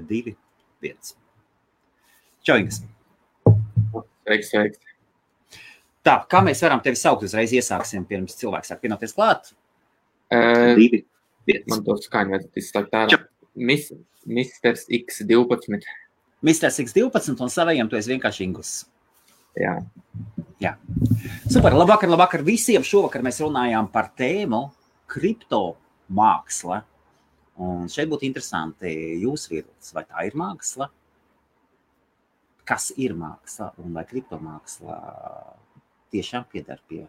2, 1. Čau, Ingus. Reiks, reiks. Tā, kā mēs varam tevi saukt uzreiz iesāksim, pirms cilvēks sāk pienoties klāt? 2, 5. Man to skaņu vajadzētu izslēgt ārā. Mr. X12. Mr. X12 un savējiem tu esi vienkārši Ingus. Jā. Jā. Super, labvakar, labvakar visiem. Šovakar mēs runājām par tēmu kriptomāksla. Un šeit būtu interesanti jūsu viedoklis, vai tā ir māksla? Kas ir māksla un vai kriptomāksla tiešām pieder pie?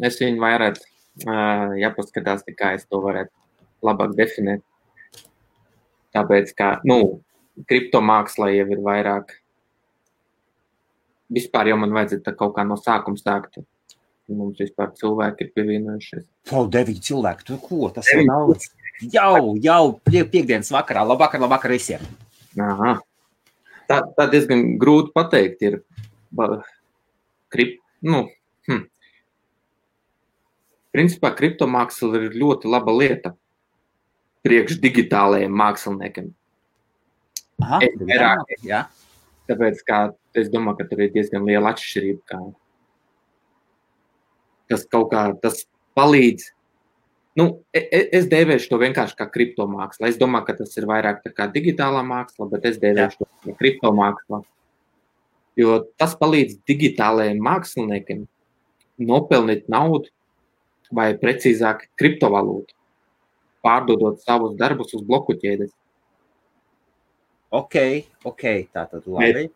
Es viņu vairāk jāpaskatās, kā es to varētu labāk definēt. Tāpēc, ka, kriptomāksla jau ir vairāk. Vispār jau man vajadzētu tā kaut kā no sākuma sākt. Mums vispār cilvēki ir pievienojušies. Pau, 9 cilvēki, tu ko? Tas ir daudz. Jau piekdienas vakarā. Labvakar visiem. Aha. Tā diezgan grūti pateikt ir Principā kriptomāksla ir ļoti laba lieta priekš digitālajiem māksliniekiem. Aha, jā. Tāpēc, kā es domāju, ka tur ir diezgan liela atšķirība, kā tas kaut kā tas palīdz. Es dēvēšu to vienkārši kā kriptomāksla. Es domāju, ka tas ir vairāk tā kā digitālā māksla, bet es dēvēšu to kriptomāksla. Jo tas palīdz digitālajiem māksliniekiem nopelnīt naudu vai precīzāk kriptovalūtu, pārdodot savus darbus uz bloku ķēdes. Ok, tātad labi.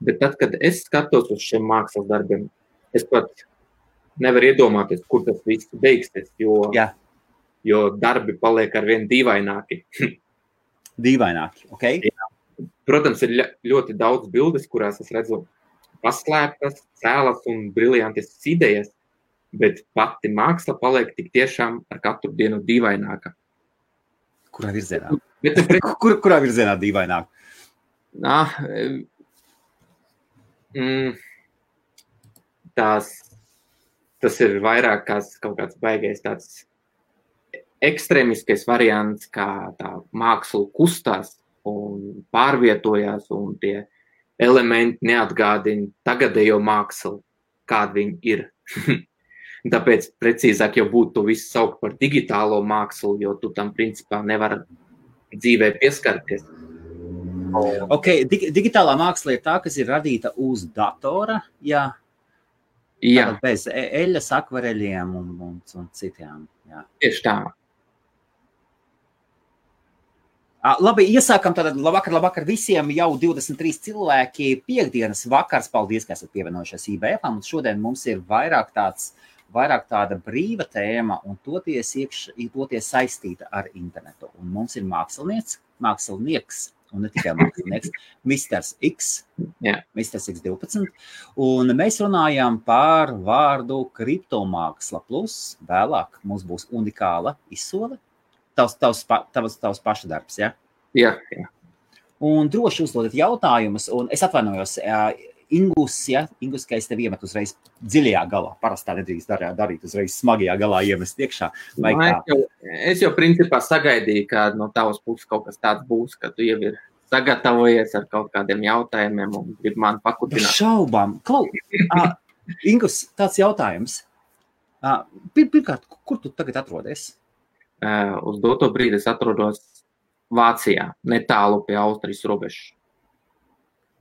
Bet tad, kad es skatos uz šiem mākslas darbiem, es pat nevaru iedomāties, kur tas viss beigsies, jo darbi paliek arvien dīvaināki. Dīvaināki, ok. Jā. Protams, ir ļoti daudz bildes, kurās es redzu paslēptas, cēlas un briljantis idejas, bet pati māksla paliek tik tiešām ar katru dienu dīvaināka. Kurā virzienā? Kurā virzienā dīvaināk? Tas ir vairāk kaut kāds baigais tāds ekstrēmiskais variants, kā tā māksla kustās un pārvietojās, un tie elementi neatgādina tagadējo mākslu, kāda viņa ir. Tāpēc precīzāk jau būtu to visu saukt par digitālo mākslu, jo tu tam principā nevar dzīvē pieskarties. Ok, digitālā māksla ir tā, kas ir radīta uz datora, jā. Bez eļas, akvareļiem un citiem, jā. Tieši tā. Labi, iesākam tātad labvakar visiem, jau 23 cilvēki, piekdienas vakars, paldies, ka esat pievienojušies IBF-am, un šodien mums ir vairāk tāda brīva tēma un toties saistīta ar internetu. Un mums ir mākslinieks, un ne tikai mākslinieks, Mr. X, Mr. X12. Un mēs runājām par vārdu kriptomāksla plus, vēlāk mums būs unikāla izsole. Tavs paša darbs, jā? Jā. Un droši uzdodat jautājumus, un es atvainojos, Ingus, ka es tevi iemetu uzreiz dziļajā galā, parastā nedrīkst darīt uzreiz smagajā galā iemest iekšā. Es jau principā sagaidīju, ka no tavas puses kaut kas tāds būs, ka tu jau ir sagatavojies ar kaut kādiem jautājumiem un grib mani pakutināt. Šaubām. Ingus, tāds jautājums. Pirmkārt, kur tu tagad atrodies? Uz doto brīdi es atrodos Vācijā, netālu pie Austrijas robežas.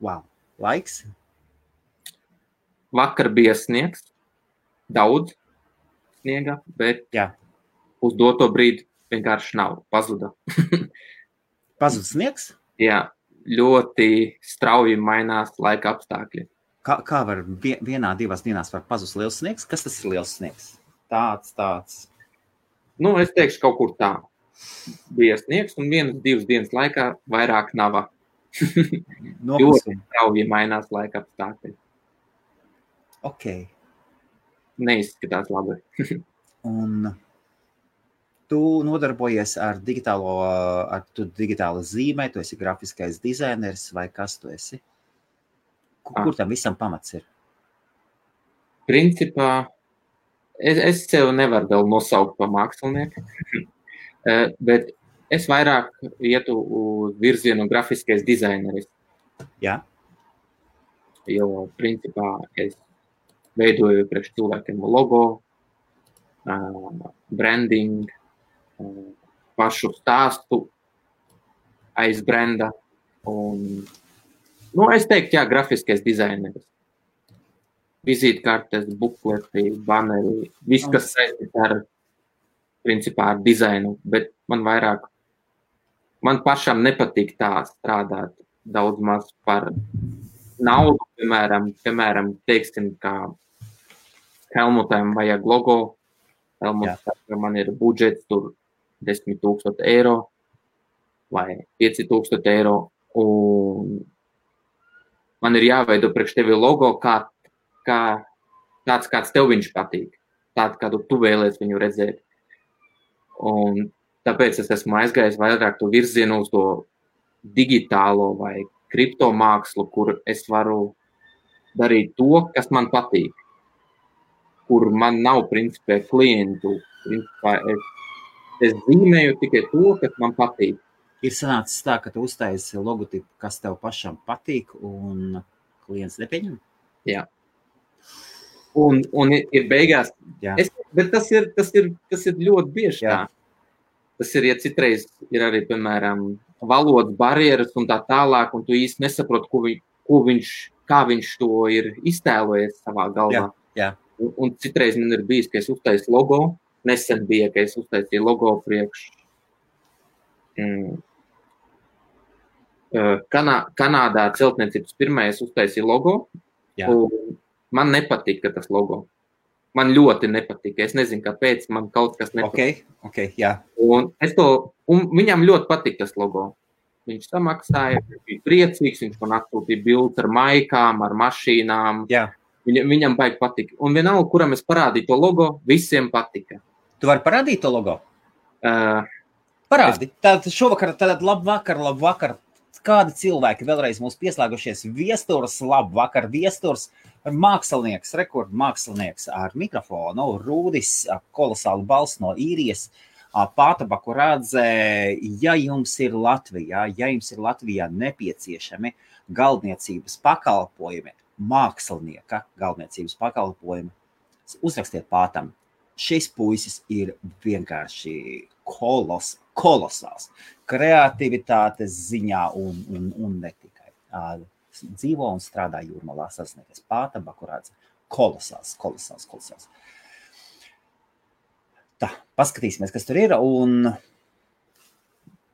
Wow. Laiks? Vakar bija sniegs, daudz sniega, bet uz doto brīdi vienkārši nav, pazuda. Pazuda sniegs? Jā, ļoti strauji mainās laika apstākļi. Kā var vienā, divās dienās var pazust liels sniegs? Kas tas ir liels sniegs? Tāds. Es teikšu kaut kur tā. Bija sniegs un 1-2 dienas laikā vairāk nava. Ļoti strauji mainās laika apstākļi. Ok. Neizskatās labi. Un tu nodarbojies ar digitālo zīmē, tu esi grafiskais dizainers vai kas tu esi? Kur tam visam pamats ir? Principā es sev nevaru vēl nosaukt par mākslinieku, bet Es vairāk ietu uz virzienu grafiskais dizaineris. Jā. Jo, principā, es veidoju priekš cilvēkiem logo, branding, pašu stāstu aiz brenda. Un, nu, es teiktu, jā, grafiskais dizaineris. Vizītkartes, bukleti, baneri, viss, kas saistīt ar, principā, ar dizainu, bet man vairāk Man pašam nepatīk tā strādāt daudz maz par naudu, piemēram, teiksim, kā Helmutam vajag logo, Helmuts, ka man ir budžets tur 10,000 eiro vai 5,000 eiro, un man ir jāveido priekš tevi logo, kā tāds, kāds tev viņš patīk, tāds, kādu tu vēlies viņu redzēt. Un Tāpēc es esmu aizgājis vairāk to virzienu uz to digitālo vai kriptomākslu, kur es varu darīt to, kas man patīk, kur man nav principē klientu. Principā es zīmēju tikai to, kas man patīk. Ir sanācis tā, ka tu uztaisi logotipu, kas tev pašam patīk, un klients nepieņem? Jā. Un ir beigās. Bet tas ir ļoti bieži tā. Tas ir, ja citreiz ir arī, piemēram, valodas barjeras un tā tālāk, un tu īsti nesaproti, kā viņš to ir iztēlojies savā galvā. Jā. Un citreiz man ir bijis, ka es uztaisu logo. Nesen bija, ka es uztaisīju logo priekš Kanādā celtniecības pirmajā es uztaisīju logo. Jā. Un man nepatika tas logo. Man ļoti nepatika. Es nezinu, kāpēc man kaut kas nepatika. Okay, jā. Un viņam ļoti patika tas logo. Viņš samaksāja, viņš bija priecīgs, viņš man atsūtīja bildes ar maikām, ar mašīnām. Jā. Viņam baigi patika. Un vienalga, kuram es parādīju to logo, visiem patika. Tu vari parādīt to logo? Parādi. Tātad šovakar, labvakar. Kādi cilvēki vēlreiz mūs pieslēgušies? Viesturs, labvakar, viesturs. Mākslinieks, rekordmākslinieks ar mikrofonu, Rūdis, kolosālu balss no Īrijas, Pāta Bakurādze, ja jums ir Latvijā nepieciešami galdniecības pakalpojumi, mākslinieka galdniecības pakalpojumi, uzrakstiet Pātam. Šis puisis ir vienkārši kolosāls, kreativitātes ziņā un ne tikai. Dzīvo un strādā Jūrmalā, sasnieties Pāta Bakurādze. Kolosāls. Tā, paskatīsimies, kas tur ir, un...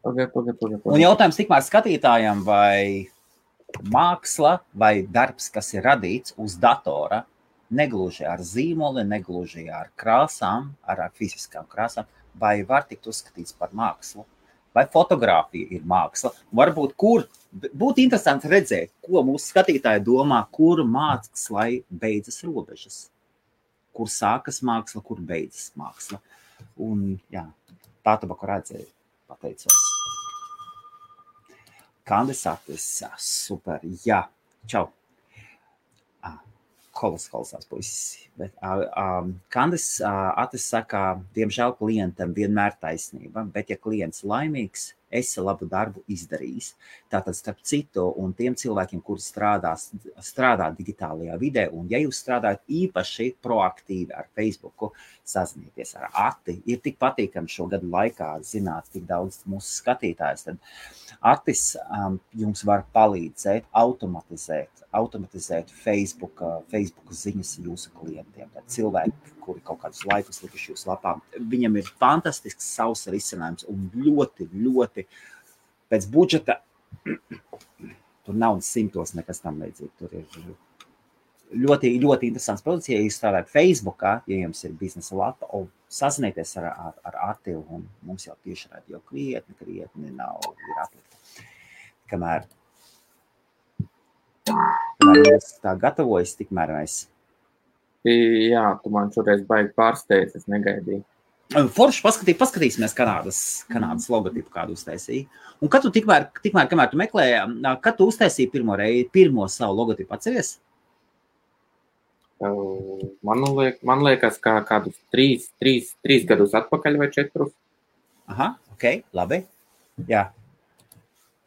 Pagaid. Un jautājums tikmēr skatītājiem, vai māksla vai darbs, kas ir radīts uz datora, negluži ar zīmoli, negluži ar krāsām, ar fiziskām krāsām, vai var tikt uzskatīts par mākslu? Vai fotogrāfija ir māksla? Varbūt, būtu interesanti redzēt, ko mūsu skatītāji domā, kur mākslai beidzas robežas. Kur sākas māksla, kur beidzas māksla. Un, jā, Pāta Bakurādze pateicos. Kandisātis, super, jā, čau. Kolosāls puisis. Kandis Atis saka, diemžēl klientam vienmēr taisnība, bet ja klients laimīgs, esi labu darbu izdarījis. Tātad starp citu un tiem cilvēkiem, kuri strādā digitālajā vidē, un ja jūs strādājat īpaši proaktīvi ar Facebooku, sazinieties ar Ati. Ir tik patīkami šo gadu laikā zināt tik daudz mūsu skatītājus, tad Atis jums var palīdzēt automatizēt Facebook ziņas jūsu klientiem. Tad cilvēki, kuri kaut kādus laikus likuši jūsu lapām, viņam ir fantastisks savs risinājums un ļoti pēc budžeta. Tur nav simtos nekas tam līdzīgi. Tur ir ļoti interesants produkts. Ja jūs strādājat Facebookā, ja jums ir biznesa lapa, un sazinieties ar Ati, un mums jau tiešraid jau krietni nav ir atlikta. Kamēr es tā gatavojas, tikmēr mēs... Jā, tu man šoreiz baigi pārsteidz, es negaidīju. Forši paskatīsimies Kanādas logotipu, kādu uztaisīju. Un kad tu tikmēr, kamēr tu meklēji, kad tu uztaisīji pirmo savu logotipu, atceries? Man liekas, kā kādus 3 gadus atpakaļ vai 4. Aha, ok, labi. Jā,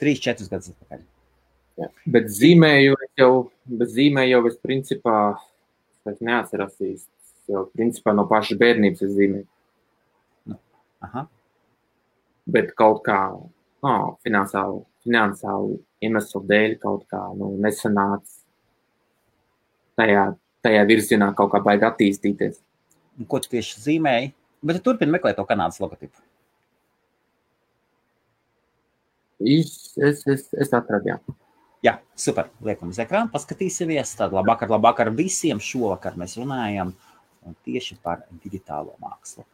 3-4 gadus atpakaļ. Jā, bet zīmēju jau es principā, es neatceros īsti, jau principā no paša bērnības es zīmēju. Nu, aha. Bet kaut kā, finansālu iemeslu dēļ kaut kā, nesanāca tajā virzienā kaut kā baigi attīstīties. Un ko tu tieši zīmēji? Bet tu turpini meklēt to Kanādas logotipu. Es atradu, jā. Jā, super. Liekam uz ekrānu, paskatīsimies. Tad labvakar visiem. Šovakar mēs runājam tieši par digitālo mākslu.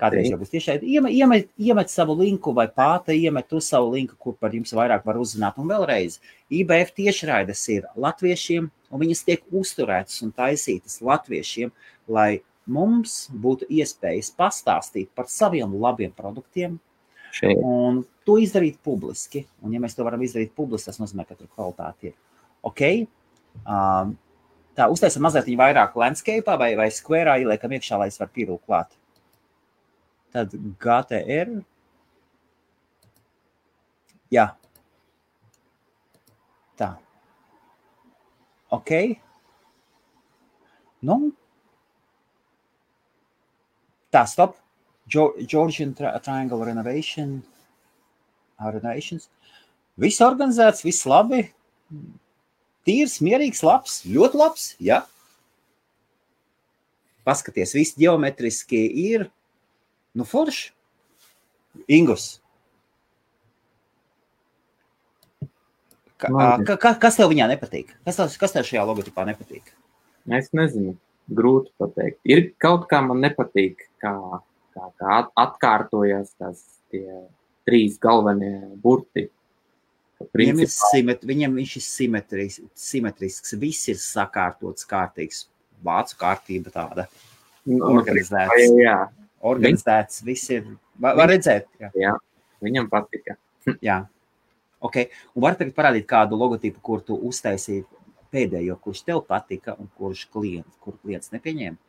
Kādreiz jau būs tiešai. Iemet savu linku vai Pāta iemet uz savu linku, kur par jums vairāk var uzzināt. Un vēlreiz, IBF tiešraides ir latviešiem, un viņas tiek uzturētas un taisītas latviešiem, lai mums būtu iespējas pastāstīt par saviem labiem produktiem, šeit. Un to izdarīt publiski. Un ja mēs to varam izdarīt publiski, tas nozīmē, ka tur kvalitāti ir. Ok, tā uztaisam mazliet vairāk landscape'ā vai square'ā ieliekam iekšā, lai es varu pīrūku klāt. Tad GTR. Jā. Tā. Ok. Nu. Tā, stop. Georgian Triangle Renovations. Viss organizēts, viss labi. Tīrs, mierīgs, labs, ļoti labs, jā. Paskaties, viss ģeometriski ir, forši. Ingus. Kas tev viņā nepatīk? Kas tev šajā logotipā nepatīk? Es nezinu, grūti pateikt. Ir kaut kā man nepatīk, kā atkārtojas tas tie 3 galvenie burti. Viņam viņš ir simetrisks, viss ir sakārtots, kārtīgs, vācu kārtība tāda, organizēts, viss ir, var redzēt. Jā, viņam patika. Jā, ok, un var tagad parādīt kādu logotipu, kur tu uztaisīji pēdējo, kurš tev patika un kur klients nepieņēma?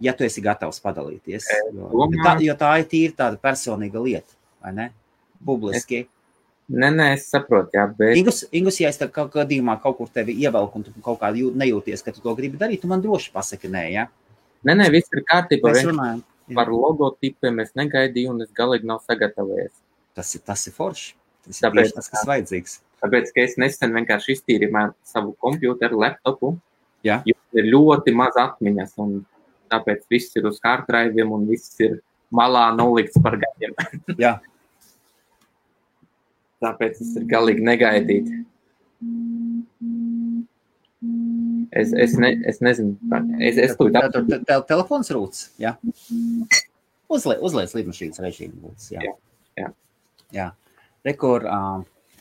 Ja tu esi gatavs padalīties, jo tā ir tīri tāda personīga lieta, vai ne? Publiski. Nē, es saprotu, jā, bet... Ingus, ja es tā gadījumā kaut kur tevi ievelku un tu kaut kā nejūties, ka tu to gribi darīt, tu man droši pasaki, nē, jā? Nē, viss ir kārtībā. Par logotipiem es negaidīju un es galīgi nav sagatavojies. Tas ir forši. Tas ir tieši tas, kas vajadzīgs. Tāpēc, ka es nesen vienkārši iztīri savu kompjūteru, laptopu, jā. Jo ir ļoti maz atmiņas, un tāpēc viss ir uz harddraiviem, un viss ir malā nolikts par gadiem. Jā. Tāpēc tas ir galīgi negaidīt. Es nezinu. Telefons rūts, jā. Uzliec lidmašīnas režīmu būtas, jā. Jā. Rekur,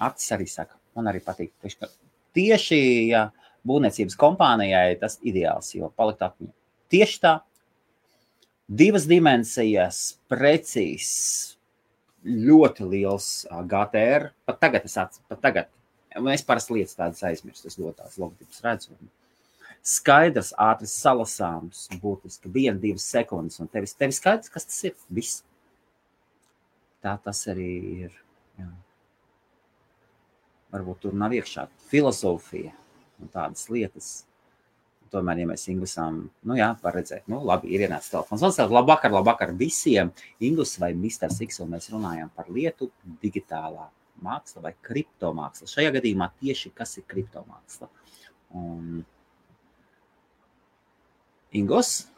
acis arī saka, man arī patīk. Tieši, jā. Būvniecības kompānijai tas ideāls, jo palikt atmiņā. Tieši tā, 2 dimensijas, precīzs, ļoti liels GTR. Pat tagad, mēs parasti lietas tādas aizmirst, es ļoti tās logotipus redzu. Skaidrs, ātri salasāms, būtiski 1-2 sekundes, un tevi skaidrs, kas tas ir, viss. Tā tas arī ir, jā. Varbūt tur nav iekšā filozofija. Un tādas lietas. Tomēr, ja mēs Ingusām, var redzēt, labi, ir ienācis telefons. Labvakar visiem. Ingus vai Mr. X, un mēs runājam par lietu digitālā māksla vai kriptomāksla. Šajā gadījumā tieši kas ir kriptomāksla. Un... Ingus?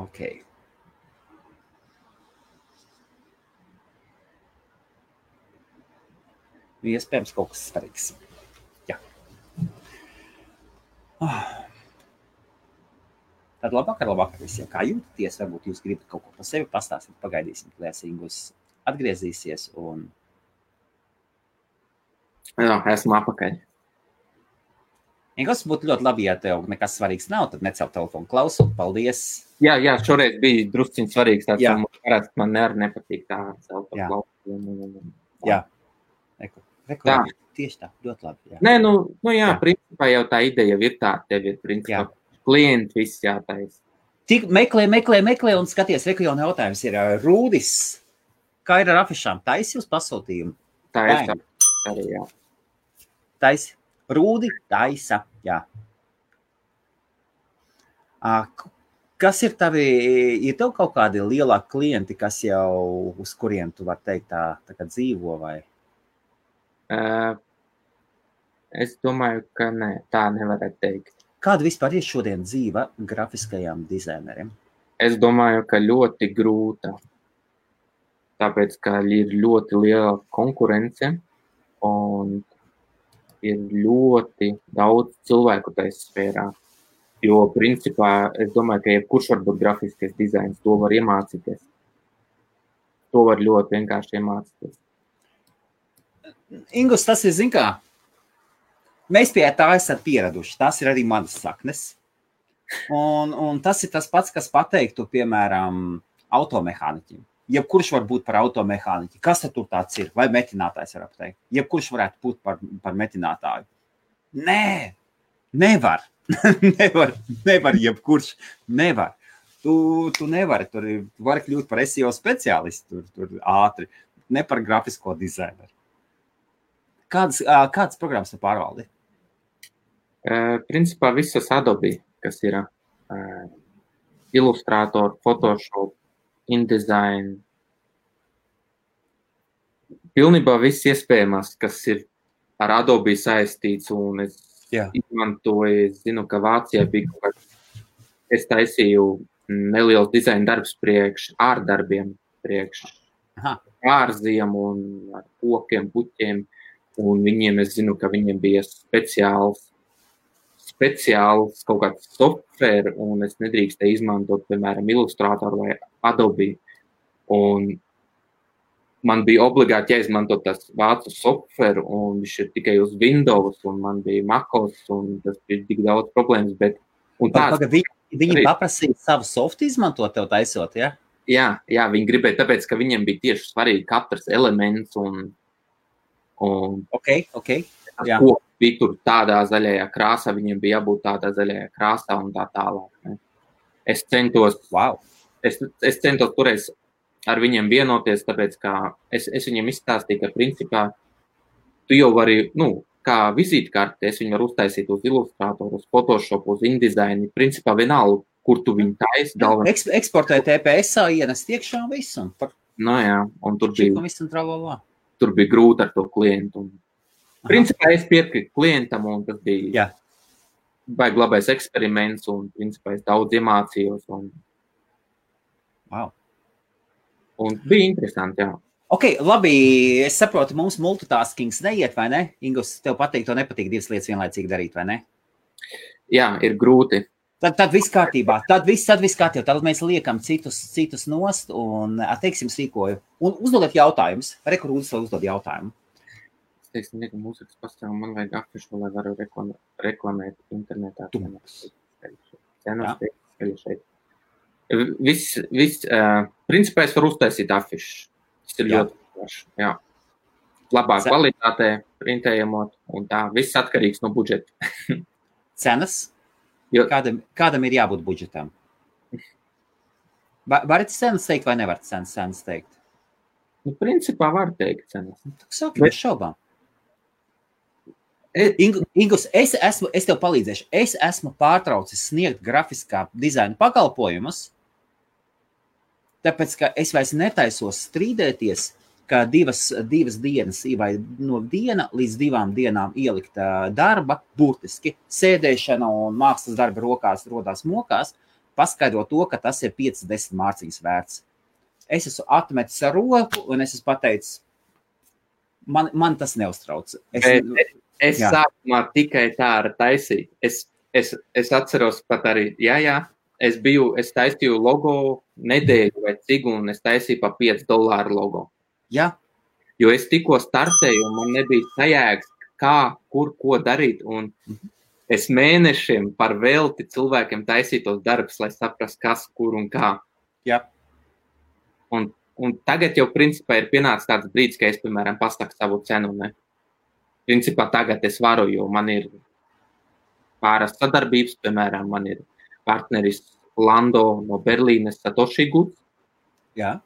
Ok. Iespējams kaut kas svarīgs. Jā. Tad labvakar visiem. Kā jūtaties? Varbūt jūs gribat kaut ko par sevi pastāstīt. Pagaidīsim, lai Ingus atgriezīsies un... Jā, esmu apakaļ. Ingus, būtu ļoti labi, ja tev nekas svarīgs nav, tad necel telefonu klausot. Paldies. Jā, šoreiz bija drusciņ svarīgs. Tāds, man arī nepatīk tā celta klausot. Jā. Reku, tā. Tieši tā, ļoti labi. Jā. Nē, principā jau tā ideja ir tā, tev ir principā klienti viss jātais. Tik meklē un skaties, reklāmas jautājums ir Rūdis. Kā ir ar afišām? Taisi uz pasūtījumu? Taisa arī, jā. Taisi. Rūdi taisa, jā. Kas ir tavi, ir tev kaut kādi lielāki klienti, kas jau uz kuriem tu var teikt tā dzīvo vai? Es domāju, ka nē, tā nevarētu teikt. Kāda vispār ir šodien dzīva grafiskajām dizaineriem? Es domāju, ka ļoti grūta, tāpēc, ka ir ļoti liela konkurence un ir ļoti daudz cilvēku tajā sfērā, jo principā es domāju, ka jebkurš var būt grafiskais dizains, to var iemācīties. To var ļoti vienkārši iemācīties. Ingus, tas ir, zin kā, mēs pie tā esam pieraduši. Tas ir arī manas saknes. Un tas ir tas pats, kas pateiktu, piemēram, automehāniķiem. Jebkurš var būt par automehāniķi. Kas tad tur tāds ir? Vai metinātājs var pateikt? Jebkurš varētu būt par metinātāju. Nē, nevar. nevar jebkurš. Nevar. Tu nevari. Tu vari kļūt par SEO speciālistu tur ātri. Ne par grafisko dizaineru. Kādas programmas tu pārvaldi? Principā visas Adobe, kas ir Illustrator, Photoshop, InDesign. Pilnībā viss iespējamās, kas ir ar Adobe saistīts, un es izmantoju, es zinu, ka Vācijā bija kaut kā, es taisīju nelielu dizaina darbs priekš, ārdarbiem priekš, ārziem un ar kokiem, puķiem, un viņiem, es zinu, ka viņiem bija speciāls kaut kāds software, un es nedrīkstēju izmantot, piemēram, Illustratoru vai Adobe, un man bija obligāti jāizmantot tas vācu software, un viņš ir tikai uz Windows, un man bija MacOS, un tas bija tik daudz problēmas, bet... Viņi paprasīja savu softu izmantot tev taisot, ja? Jā, viņi gribēja, tāpēc, ka viņiem bija tieši svarīgi katrs elements, un okay, jā. Ko bija tur tādā zaļajā krāsā, viņiem bija jābūt tādā zaļajā krāsā un tā tālāk. Ne? Es centos toreiz ar viņiem vienoties, tāpēc, ka es viņiem izstāstīju, ka principā tu jau vari, kā vizītkarti, es viņu varu uztaisīt uz Illustratoru, uz Photoshop, uz InDesign, principā vienalga, kur tu viņu taisi. Eksportē TPS-ā, ienes tiekšā visu. Un tur bija... Tur bija grūti ar to klientu. Principā es piekritu klientam, un tas bija baigi labais eksperiments, un principā es daudz iemācījos. Un bija interesanti, jā. Ok, labi, es saprotu, mums multitaskings neiet, vai ne? Ingus, tev patīk, to nepatīk divas lietas vienlaicīgi darīt, vai ne? Jā, ir grūti. Tad viss kārtībā, tad viss kārtībā, tad mēs liekam citus nost un, teiksim, sīkoju. Un uzdodiet jautājumus, rekurūdus vēl uzdod jautājumu. Teiksim, ka mūzikas pastāv, man vajag afišu, lai varu reklamēt internetā. Principā es varu uztaisīt afišu. Tas ir ļoti vienkārši, jā. Labā kvalitātē, printējamot, un tā, viss atkarīgs no budžeta. Cenas? Jo... Kādam ir jābūt budžetam? Varat cenas teikt vai nevarat cenas teikt? Principā var teikt cenas. Saki, bez šaubām. Ingus, es tev palīdzēšu. Es esmu pārtraucis sniegt grafiskā dizaina pakalpojumus, tāpēc, ka es vairs netaisos strīdēties, ka divas dienas vai no diena līdz divām dienām ielikt darba, burtiski, sēdēšana un mākslas darba rokās rodās mokās, paskaidro to, ka tas ir 5-10 mārciņas vērts. Es esmu atmetis ar roku un es esmu pateicis, man tas neuztrauc. Es sākumā tikai tā ar taisīju. Es atceros pat arī, es taisīju logo nedēļu vai cigu un es taisīju pa $5 logo. Jā. Jo es tikko startēju un man nebija sajēgs, kā, kur, ko darīt. Un es mēnešiem par velti cilvēkiem taisītos darbus, lai saprast, kas, kur un kā. Jā. Un tagad jau principā ir pienācis tāds brīdis, ka es, piemēram, pasaku savu cenu. Ne? Principā tagad es varu, jo man ir pāris sadarbības, piemēram, man ir partneris Lando no Berlīnes Satoshi guds. Jā.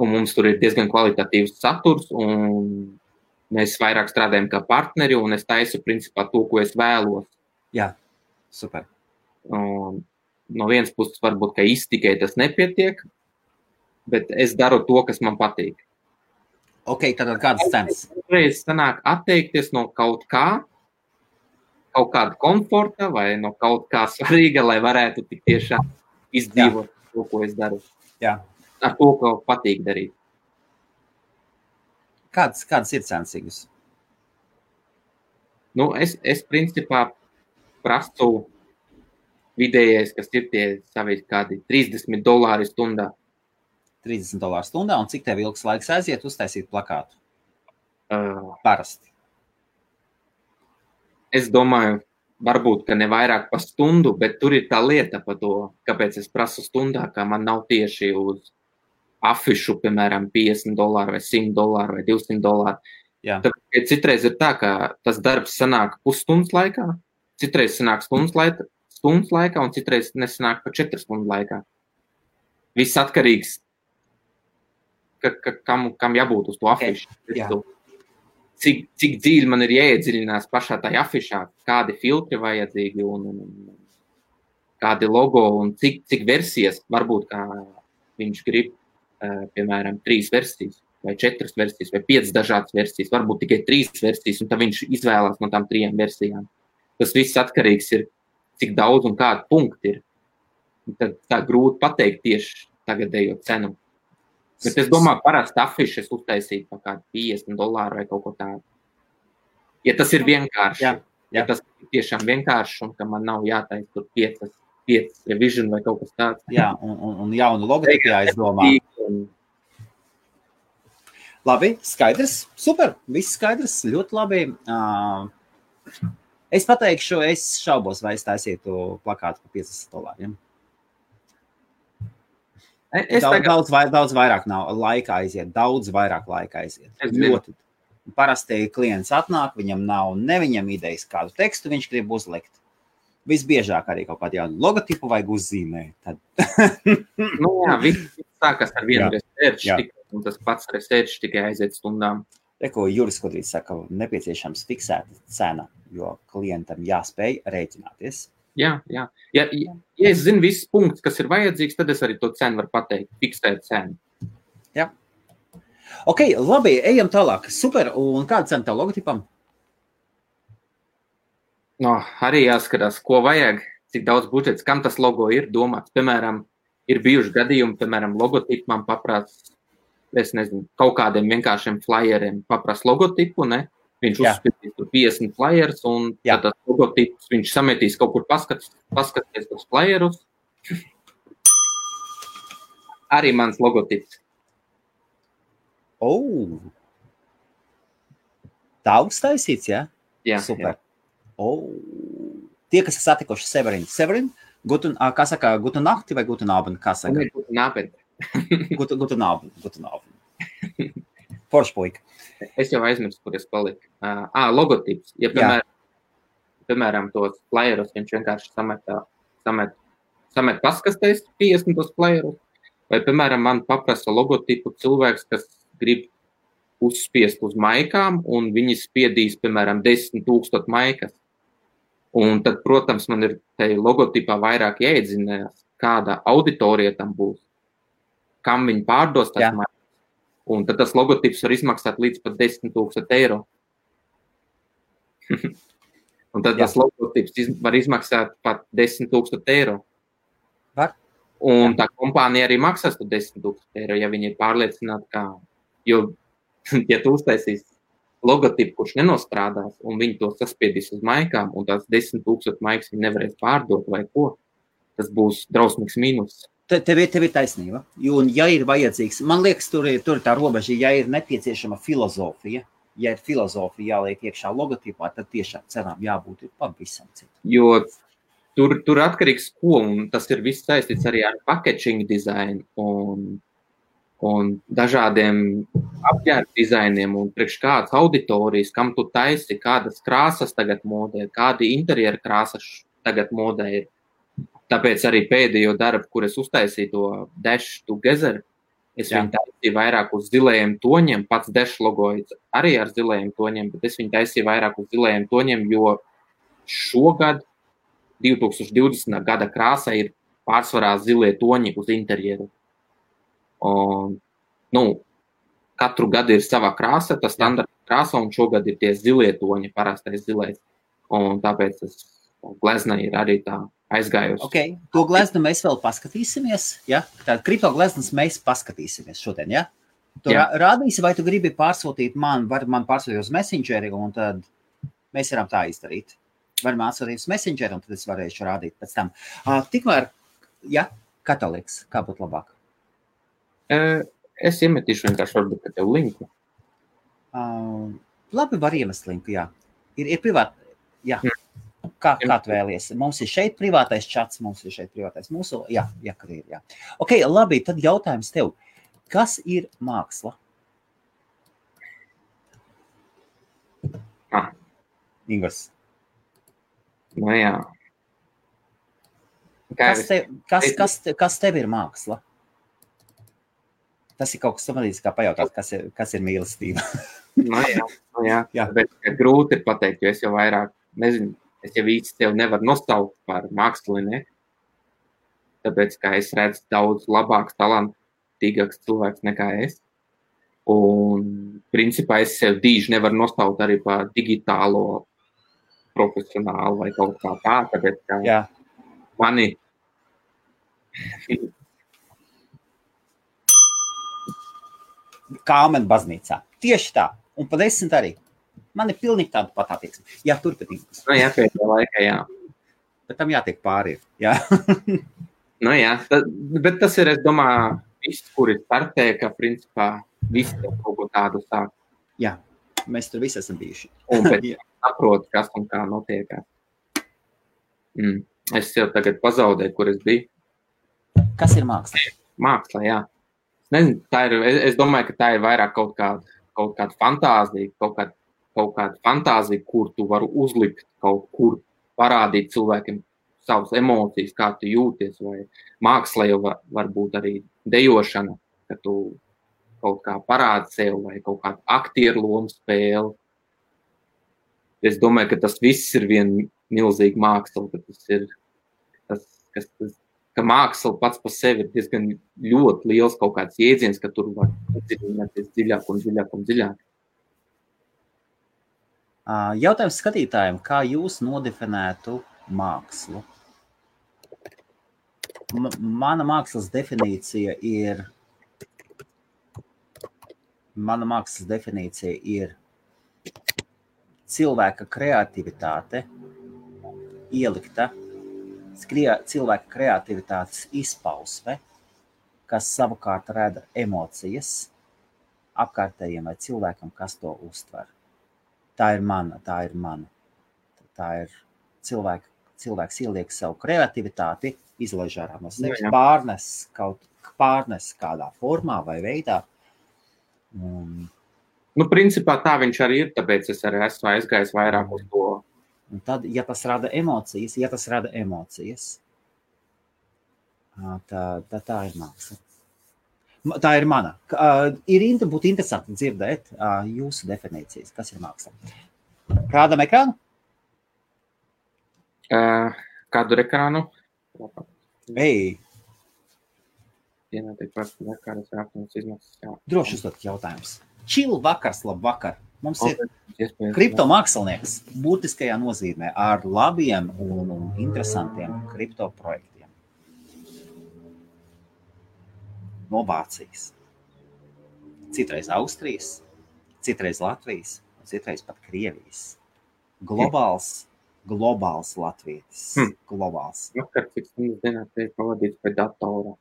Un mums tur ir diezgan kvalitatīvs saturs, un mēs vairāk strādājam kā partneri, un es taisu principā to, ko es vēlos. Jā, super. Un, no vienas puses varbūt, ka iztikai tas nepietiek, bet es daru to, kas man patīk. Ok, tad kādas cenas? Es sanāk atteikties no kaut kā, kaut kāda komforta vai no kaut kā svarīga, lai varētu tik tiešām izdzīvot to, ko es daru. Jā. Ar to, ko patīk darīt. Kādas ir cenas? Nu, es principā prastu vidējais, kas ir tie savi kādi $30 stundā. $30 stundā, un cik tev ilgs laiks aiziet uztaisīt plakātu? Parasti. Es domāju, varbūt, ka ne vairāk pa stundu, bet tur ir tā lieta pa to, kāpēc es prasu stundā, ka man nav tieši uz afišu, piemēram, $50 vai $100 vai $200. Jā. Tāpēc citreiz ir tā, ka tas darbs sanāk pusstundas laikā, citreiz sanāk stundas laikā, un citreiz nesanāk pa 4 stundu laikā. Viss atkarīgs. Kam jābūt uz to afišu. Cik dzīvi man ir jāiedziļinās pašā tajā afišā, kādi filtri vajadzīgi un kādi logo un cik versijas, varbūt kā viņš grib, piemēram, 3 versijas vai 4 versijas vai 5 dažādas versijas, varbūt tikai 3 versijas, un tad viņš izvēlās no tām 3 versijām. Tas viss atkarīgs ir, cik daudz un kādi punkti ir. Tad tā grūti pateikt tieši tagadējo cenu. Bet es domāju, parasti afišu es uztaisīju par kādu $50 vai kaut ko tādu. Ja tas ir vienkārši. Ja tas ir tiešām vienkārši, un ka man nav jātais tur 5 revision vai kaut kas tāds. Jā, un jaunu logotipu jāizdomā. Labi, skaidrs. Super, viss skaidrs. Ļoti labi. Es pateikšu, es šaubos, vai es taisītu plakātu par $50. Daudz vairāk nav laika aiziet, Parasti klients atnāk, viņam nav neviņam idejas kādu tekstu, viņš grib uzlikt. Visbiežāk arī kaut kādu jaunu logotipu vajag uzzīmēt. Tad. Nu jā, viss sākas ar vienu research, un tas pats research tikai aiziet stundām. Reko, Juris Kodrīts saka, nepieciešams fiksēta cena, jo klientam jāspēj rēķināties. Jā. Ja es zinu visus punktus, kas ir vajadzīgs, tad es arī to cenu varu pateikt, fiksēt cenu. Jā. Ok, labi, ejam tālāk. Super, un kāda cena tev logotipam? No, arī jāskatās, ko vajag, cik daudz budžets, kam tas logo ir domāts. Piemēram, ir bijuši gadījumi, piemēram, logotipam paprāts, es nezinu, kaut kādiem vienkāršiem flyeriem paprāts logotipu, ne? Viņš uzspētīs tur 50 flyers, un tad tas logotips viņš sametīs kaut kur paskatīties tos flyerus. Arī mans logotips. Tā uztaisīts, jā? Jā. Super. Jā. Tie, kas satikuši Severin, kā saka, gutu nakti vai gutu nāben, kā saka? Gutu nāben. Gutu nāben. Forši puika. Es jau aizmirstu, kur es paliku. Logotips. Ja, piemēram, tos flyerus viņš vienkārši samet paskastēs 50 tos flyerus. Vai, piemēram, man paprasa logotipu cilvēks, kas grib uzspiest uz maikām, un viņi spiedīs, piemēram, 10,000 maikas. Un tad, protams, man ir te logotipā vairāk jāiedzinās, kāda auditorija tam būs, kam viņi pārdos tās maikas. Un tad tas logotips var izmaksāt līdz pat 10,000 eiro. Un tad tas logotips var izmaksāt pat 10,000 eiro. Var? Un tā kompānija arī maksās to 10,000 eiro, ja viņi ir pārliecināti, ka... Jo, ja tu uztaisīs logotipu, kurš nenostrādās, un viņi to saspiedīs uz maikām, un tās 10,000 maikas viņi nevarēs pārdot vai ko, tas būs drausmīgs mīnus. Tev ir taisnība, un ja ir vajadzīgs, man liekas, tur ir tā robeža, ja ir nepieciešama filozofija, jāliek iekšā logotipā, tad tiešām cenām jābūt pavisam citu. Jo tur atkarīgs ko, un tas ir viss saistīts arī ar packaging dizainu un dažādiem apģērbu dizainiem, un priekš kādas auditorijas, kam tu taisi, kādas krāsas tagad modē, kādi interjera krāsas tagad modē ir. Tāpēc arī pēdējo darbu, kur es uztaisīju to Dash Together, es viņu taisīju vairāk uz zilējiem toņiem, pats Dash logo arī ar zilējiem toņiem, bet es viņu taisīju vairāk uz zilējiem toņiem, jo šogad 2020. Gada krāsa ir pārsvarā zilie toņi uz interjeru. Nu, katru gadu ir sava krāsa, tā standarta krāsa, un šogad ir tie zilie toņi, parastais zilais. Un tāpēc es glezna ir arī tā aizgājusi. Okay. To gleznu mēs vēl paskatīsimies, ja? Tātad kripto gleznas mēs paskatīsimies šodien, ja? Tu rādīsi, vai tu gribi pārsūtīt man, var man pārsūtīt uz Messengeri, un tad mēs varam tā izdarīt. Varam atsūtīt uz Messengeri, un tad es varēšu rādīt pēc tam. Tikmēr, ja, kataliks, kā būtu labāk? Es iemetīšu vienkārši varbūt, ka tev linku. Labi, var iemest linku, jā. Ir privāti, jā. Kā tu vēlies? Mums ir šeit privātais čats, mums ir šeit privātais mūsu, jā, kad ir, jā. Ok, labi, tad jautājums tev. Kas ir māksla? Ingus. Nu jā. Kas tev ir māksla? Tas ir kaut kas samanīts, kā pajautāt, kas ir mīlestība. Nu jā. Bet grūti ir pateikt, jo es jau vairāk, nezinu, es jau īsti tev nevaru nostaukt par māksli, ne? Tāpēc, kā es redzu, daudz labāks, talantīgāks cilvēks nekā es. Un, principā, es sev dīži nevaru nostaukt arī par digitālo, profesionālu vai kaut kā tā, tāpēc, ka mani... Kāmen baznīcā. Tieši tā. Un pa 10 arī. Man ir pilnīgi tāda pat attieksme. Jā, turpinīgs. Nu jā, pēc laikā, jā. Bet tam jātiek pāri. Jā. Nu jā, bet tas ir, es domāju, viss, kur ir startē, ka principā viss tev kaut ko tādu sāk. Jā, mēs tur visi esam bijuši. Un pēc saprot, kas un kā notiek. Es jau tagad pazaudēju, kur es biju. Kas ir māksla? Māksla, jā. Nezinu, tā ir, es domāju, ka tā ir vairāk kaut kāda fantāzija, kaut kāda fantāzija, kur tu varu uzlikt, kaut kur parādīt cilvēkiem savas emocijas, kā tu jūties, vai māksla jau var būt arī dejošana, ka tu kaut kā parādi sev, vai kaut kāda aktieru lomu spēle. Es domāju, ka tas viss ir vien milzīga māksla, ka tas ir, ka māksla pats par sevi ir diezgan ļoti liels kaut kāds jēdziens, ka tur var dziļināties dziļāk. Jautājums skatītājiem, kā jūs nodefinētu mākslu? Mana mākslas definīcija ir cilvēka kreativitāte ielikta, cilvēka kreativitātes izpausme, kas savukārt rada emocijas apkārtējiem vai cilvēkam, kas to uztver. Tā ir mana. Tā ir cilvēks ieliek savu kreativitāti, izlaiž ārā no sevis, pārnes kādā formā vai veidā. Nu, principā tā viņš arī ir, tāpēc es arī esmu aizgājis vairāk uz to. Un tad, ja tas rada emocijas, tā ir māksla. Tā ir mana. Būtu interesanti dzirdēt jūsu definīcijas, kas ir māksla. Rādam ekrānu? Kādu ekrānu? Ei! Droši uzdot jautājums. Chill vakars, labvakar. Mums ir kriptomākslinieks būtiskajā nozīmē ar labiem un interesantiem kriptoprojektiem. No Vācijas, citreiz Austrijas, citreiz Latvijas un citreiz pat Krievijas. Globāls latvietis. Globāls. Vakar, cik stundas dienā tiek pavadīts pie datora.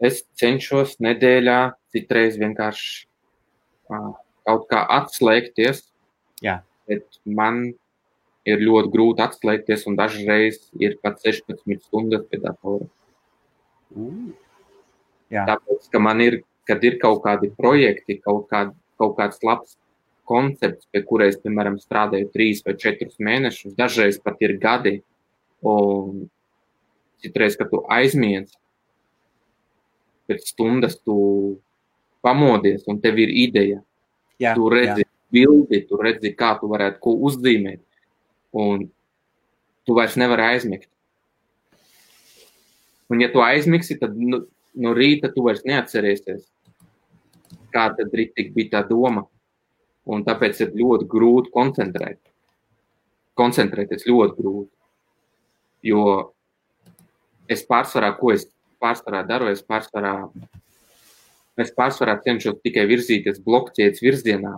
Es cenšos nedēļā citreiz vienkārši kaut kā atslēgties, bet man ir ļoti grūti atslēgties un dažreiz ir pat 16 stundas pie datora. Tāpēc, ka man ir, kad ir kaut kādi projekti, kaut kāds labs koncepts, pie kura es, piemēram, strādāju 3 vai 4 mēnešus, dažreiz pat ir gadi, un citreiz, ka tu aizmiedz, pēc stundas tu pamodies un tev ir ideja. Jā, tu redzi bildi, tu redzi, kā tu varētu ko uzzīmēt, un tu vairs nevari aizmigt. Un ja tu aizmiksi, tad no rīta tu vairs neatcerēsies, kā tad rītīgi bija tā doma. Un tāpēc ir ļoti grūti koncentrēt. Koncentrēties ļoti grūti. Jo es pārsvarā, ko es pārsvarā daru, es pārsvarā cenšos tikai virzīties blokķēdes virzienā,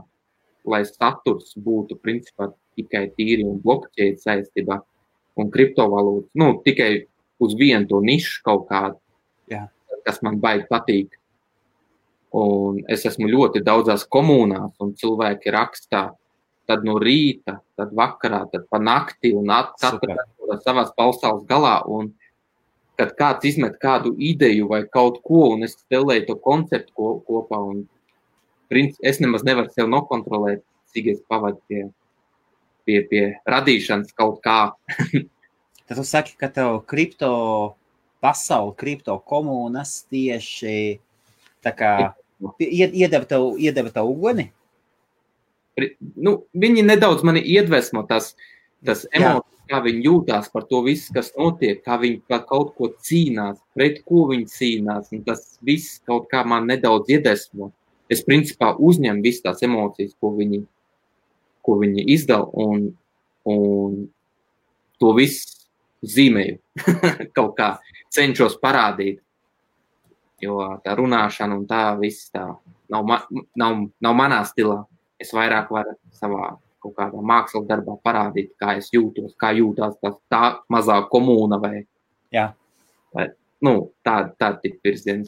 lai saturs būtu principā tikai tīri un blokķēdes saistībā un kriptovalūtas. Nu, tikai uz vienu to nišu kaut kādu, kas man baigi patīk. Un es esmu ļoti daudzās komunās, un cilvēki rakstā tad no rīta, tad vakarā, tad pa nakti, un atkal savās pausāles galā, un kad kāds izmet kādu ideju vai kaut ko, un es stelēju to konceptu kopā, un es nemaz nevaru sev nokontrolēt, cik es pavadu pie radīšanas kaut kā. Tad tu saki, ka tev kripto pasauli, kripto komunas tieši tā kā iedeva tev uguni? Nu, viņi nedaudz mani iedvesmo tas emocijas, kā viņi jūtās par to visu, kas notiek, kā viņi par kaut ko cīnās, pret ko viņi cīnās, un tas viss kaut kā man nedaudz iedvesmo. Es principā uzņemu visu tās emocijas, ko viņi izdala, un to visu zīmēju kaut kā cenšos parādīt. Jo tā runāšana un tā viss tā nav manā stilā. Es vairāk varu savā kaut kādā mākslas darbā parādīt, kā es jūtos, kā jūtās tā mazā komūna vai, vai nu, tā tik virziens.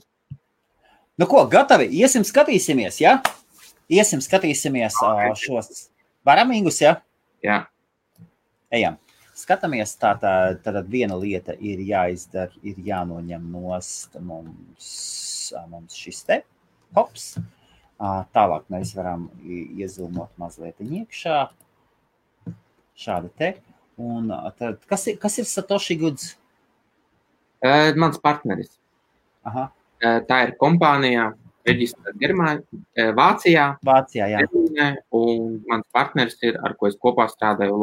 Nu ko, gatavi, iesim skatīsimies, ja? Iesim skatīsimies šos varamingus, ja? Jā. Ejam. Skatāmies, tātad viena lieta ir jāizdara, ir jānoņem nost mums šis te, hops. Tālāk mēs varam iezūmot mazliet iekšā, šādi te. Un tad, kas ir Satoshi Goods? Mans partneris. Aha. Tā ir kompānijā, reģistrēta Vācijā. Vācijā, jā. Vīne, un mans partneris ir, ar ko es kopā strādāju,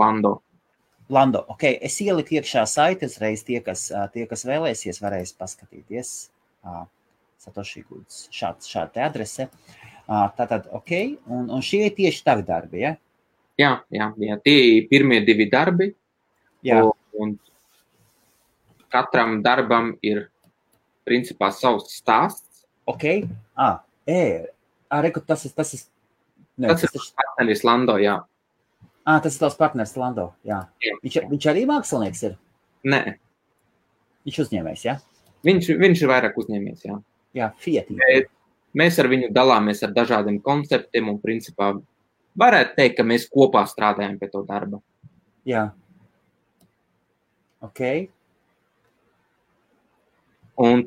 Lando, ok, es ieliku iekšā saiti, uzreiz tie, kas vēlēsies, varēs paskatīties. Satoshi Goods, šāda te adrese. Tātad, ok, un šie ir tieši tavi darbi, ja? Jā, tie ir pirmie divi darbi. Jā. Un katram darbam ir, principā, savs stāsts. Ok, reku, tas ir partneris Lando, jā. Tas ir tavs partners Lando, jā. Viņš arī mākslinieks ir? Nē. Viņš uzņēmējs, jā? Viņš ir vairāk uzņēmējs, jā. Jā, Fiat Eater. Mēs ar viņu dalāmies ar dažādiem konceptiem un principā varētu teikt, ka mēs kopā strādājam pie to darba. Jā. Ok. Un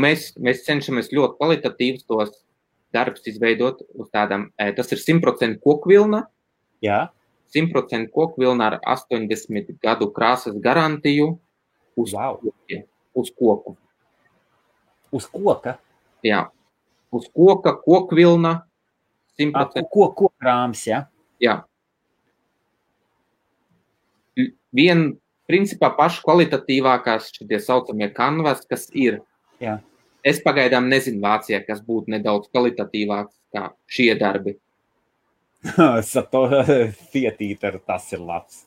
mēs cenšamies ļoti kvalitatīvus tos darbus izveidot uz tādām, tas ir 100% kokvilna. Jā. 100% kokvilna ar 80 gadu krāsas garantiju uz koku. Uz koka? Jā. Uz koka, kokvilna, 100%. Kokrāms, jā? Jā. Vien, principā, pašu kvalitatīvākās šitie saucamie kanvas, kas ir. Jā. Es pagaidām nezinu Vācijā, kas būtu nedaudz kvalitatīvāks kā šie darbi. Fiat Eater, tas ir labs.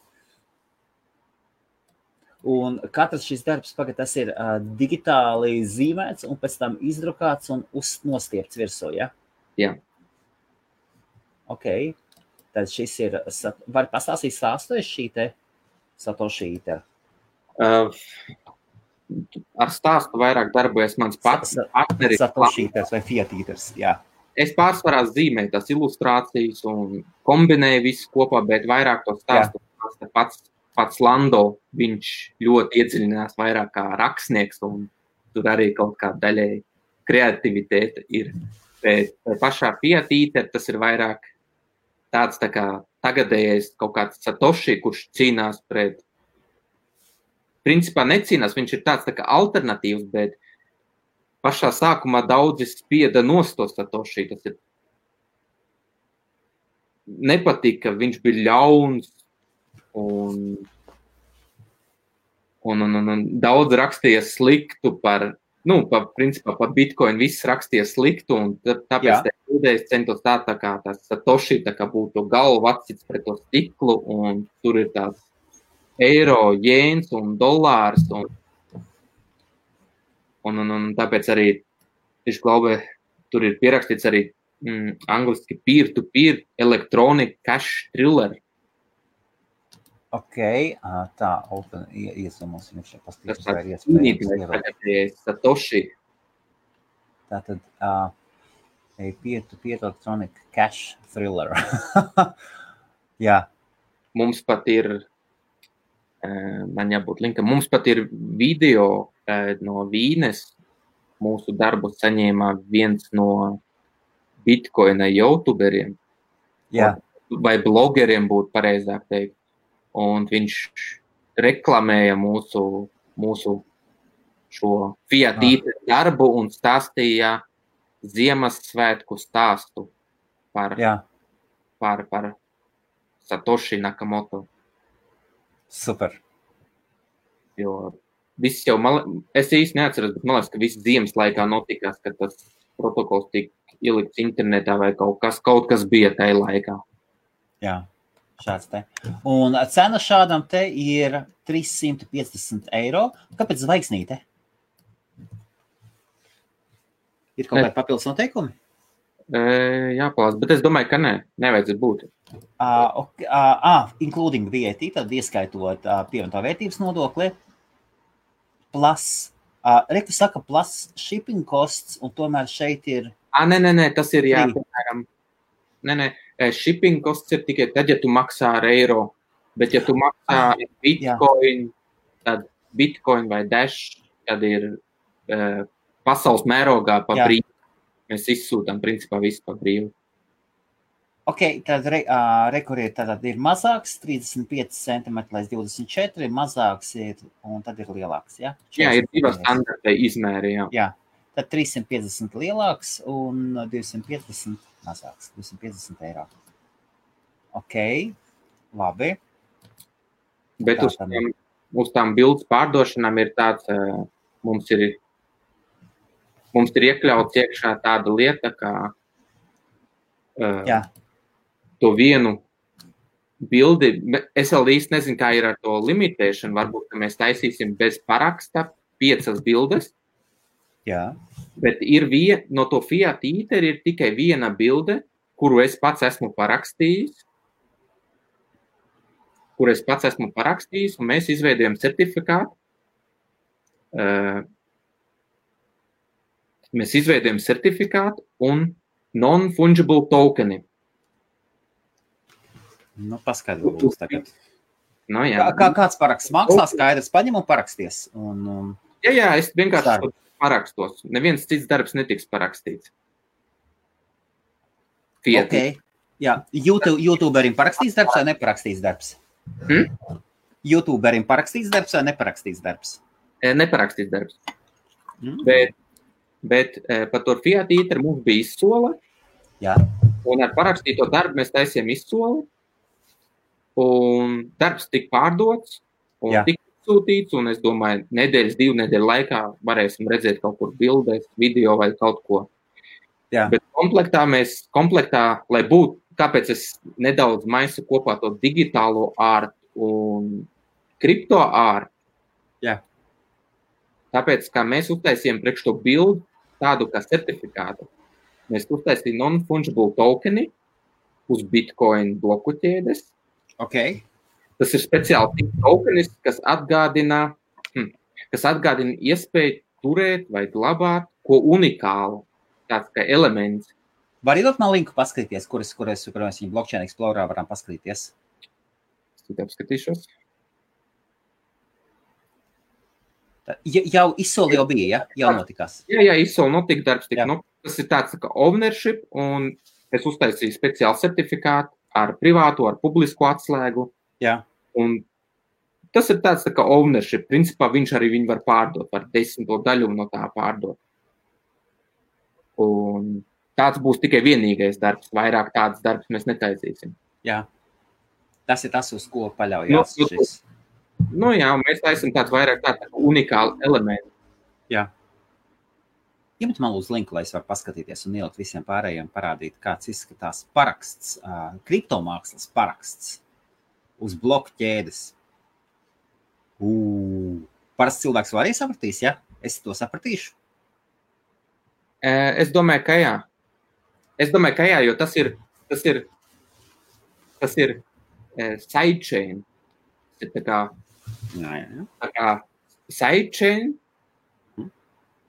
Un katrs šis darbs, tas ir digitāli zīmēts un pēc tam izdrukāts un nostiepts virsū, ja? Jā. Ok. Tad šis ir, var pastāstīt stāstojas šī te Satoshi Eater? Ar stāstu vairāk darbojas mans pats. Satoshi Eater vai Fiat Eater, jā. Es pārsvarā zīmēju tās ilustrācijas un kombinēju visu kopā, bet vairāk to stāstu pats Lando, viņš ļoti iedziļinās vairāk kā rakstnieks, un tur arī kaut kā daļēji kreativitāte ir. Bet pašā Fiat Eater tas ir vairāk tāds tā kā tagadējais kaut kāds Satoshi, kurš cīnās pret principā necīnās, viņš ir tāds tā kā alternatīvs, bet pašā sākumā daudzi spieda nostos Satoshi, tas ir nepatika, viņš bija ļauns un daudz rakstīja sliktu par, nu, principā par Bitcoin viss rakstīja sliktu, un tāpēc te kūdējas centos tā kā tas Satoshi, tā kā būtu galva atsits pret to stiklu, un tur ir tās eiro, jēns un dolārs, un tāpēc arī, viņš glaubē, tur ir pierakstīts arī angliski peer-to-peer electronic cash thriller. Ok, tā, open, iesumos, viņš ir pastīts, vai ir iespējams. Satoshi. Tātad, peer-to-peer electronic cash thriller. Jā. Mums pat ir, man jābūt linka, mums pat ir video no Vīnes, mūsu darbu saņēmā viens no Bitcoina youtuberiem. Jā. Vai blogeriem būtu pareizāk teikt. Un viņš reklamēja mūsu šo Fiat Eater darbu un stāstīja Ziemassvētku stāstu par Satoshi Nakamoto. Super. Jo viss jau, es īsti neatceros, bet man liekas, ka viss ziemas laikā notikās, ka tas protokols tika ielikts internetā vai kaut kas bija tajā laikā. Jā. Šāds te. Un cena šādam te ir 350 eiro. Kāpēc zvaigznīte? Ir kaut kādi papildus noteikumi? Jāpalās, bet es domāju, ka nē. Nevajadzētu būt. Including VAT, tad ieskaitot pievienotā vērtības nodokli. Plus, Reku saka, plus shipping costs, un tomēr šeit ir... Nē, tas ir jāpiemēram. Nē. Shipping costs ir tikai tad, ja tu maksā ar eiro, bet ja tu maksā Bitcoin, tad Bitcoin vai Dash, tad ir pasaules mērogā pa brīvu. Mēs izsūtam principā visu pa brīvu. Ok, tad rekur ir, tad ir mazāks, 35 centimetri līdz 24, mazāks ir, un tad ir lielāks, jā? Jā, ir divas standarta izmēri, jā. Tad 350 lielāks un 250 mazāks, 250 eiro. Ok, labi. Bet uz tām bildes pārdošanām ir tāds, mums ir iekļauts iekšā tāda lieta, kā to vienu bildi. Es vēl īsti nezinu, kā ir ar to limitēšanu. Varbūt, ka mēs taisīsim bez paraksta 5 bildes. Jā. Bet ir no to Fiat Eater ir tikai viena bilde, kuru es pats esmu parakstījis, un mēs izveidojam certifikātu. Mēs izveidojam certifikātu un non-fungible tokeni. Nu, paskaidro būs tagad. Nu, jā. Kāds paraksts? Mākslā skaidrs, paņem un paraksties. Un... Jā, es vienkārši... parakstos. Neviens cits darbs netiks parakstīts. Fiat. Ok. Jā. YouTuberim parakstīts darbs vai neparakstīts darbs? YouTuberim parakstīts darbs vai neparakstīts darbs? Neparakstīts darbs. Bet par to Fiat Eater mums bija izsola. Jā. Un ar parakstīto darbu mēs taisījām izsoli. Un darbs tika pārdots. Un tika sūtīts, un es domāju, divu nedēļu laikā varēsim redzēt kaut kur bildēs, video vai kaut ko. Jā. Bet komplektā, lai būtu, tāpēc es nedaudz maisu kopā to digitālo ārtu un kripto ārtu. Jā. Tāpēc, kā mēs uztaisījām priekš to bildu, tādu kā certifikātu, mēs uztaisījām non-fungible tokeni uz Bitcoin bloku ķēdes. Okay. Tas ir speciāli tokenis, kas atgādina iespēju turēt vai glabāt ko unikālu, tāds kā elements. Var iedot man linku paskatīties, kuras viņa blockchain explorerā varam paskatīties? Es apskatīšos. Jau izsoli jau bija, ja? Jau notikās. Jā, izsoli notika, darbs tika Tas ir tāds kā ownership, un es uztaisīju speciālu certifikātu ar privātu, ar publisku atslēgu. Jā. Un Tas ir tāds tā kā ownership. Principā viņš arī viņu var pārdot, par 10% no tā pārdot. Un tāds būs tikai vienīgais darbs, vairāk tāds darbs mēs netaisīsim. Jā, tas ir tas, uz ko paļaujās šis. Nu jā, mēs taisam tāds vairāk tāds unikāls elements. Jā. Iemet man lūdzu linku, lai es varu paskatīties un ielikt visiem pārējiem parādīt, kāds izskatās paraksts, kriptomākslas paraksts uz bloku ķēdes. Parasts cilvēks vēl arī sapratīs, ja? Es to sapratīšu. Es domāju, ka jā. Jo tas ir sidechain. Tā kā sidechain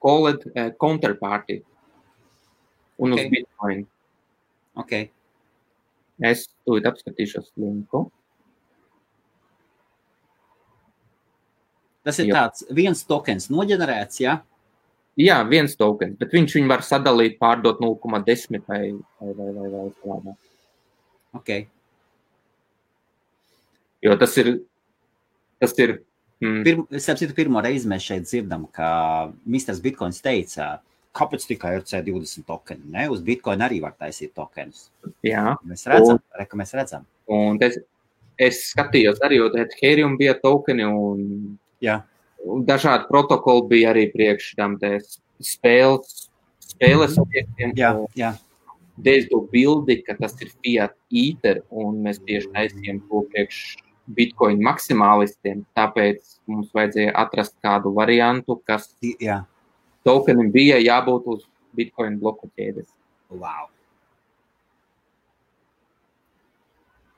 called counterparty un uz Bitcoin. Okay. Es tūlīt apskatīšos linku. Tas ir tāds viens tokens noģenerēts, jā? Jā, viens tokens, bet viņš viņu var sadalīt, pārdot 0,10 vai kādā. Ok. Jo tas ir... Pirmo reizi mēs šeit dzirdam, ka Mr. Bitcoins teica, kāpēc tikai ir C20 tokeni, ne? Uz Bitcoin arī var taisīt tokenus. Jā. Mēs redzam. Un es skatījos arī, jo Ethereum bija tokeni un... Jā. Dažādi protokoli bija arī priekš tam spēles objektiem. Jā. Dēļ to bildi, ka tas ir Fiat Eater, un mēs tieši taisījām to priekš Bitcoin maksimālistiem, tāpēc mums vajadzēja atrast kādu variantu, kas tokenim bija jābūt uz Bitcoin bloku ķēdes. Wow.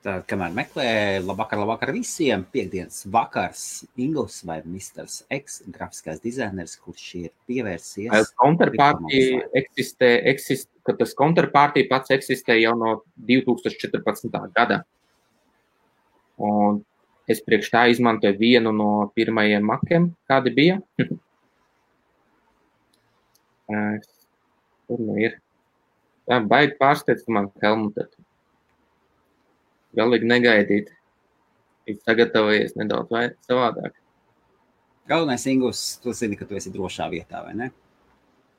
Tad, kamēr meklē, labvakar visiem, piekdienas vakars, Ingus vai Mr. X, grafiskais dizainers, kurš ir pievērsies... Counterparty ka tas Counterparty pats eksistē jau no 2014. Gada. Un es priekš tā izmantoju vienu no pirmajiem makiem, kādi bija. Tur nu ir. Tā baigi pārsteidz man Helmuta. Galīgi negaidīt. Ir sagatavojies nedaudz vai savādāk. Galvenais, Ingus, tu zini, ka tu esi drošā vietā, vai ne?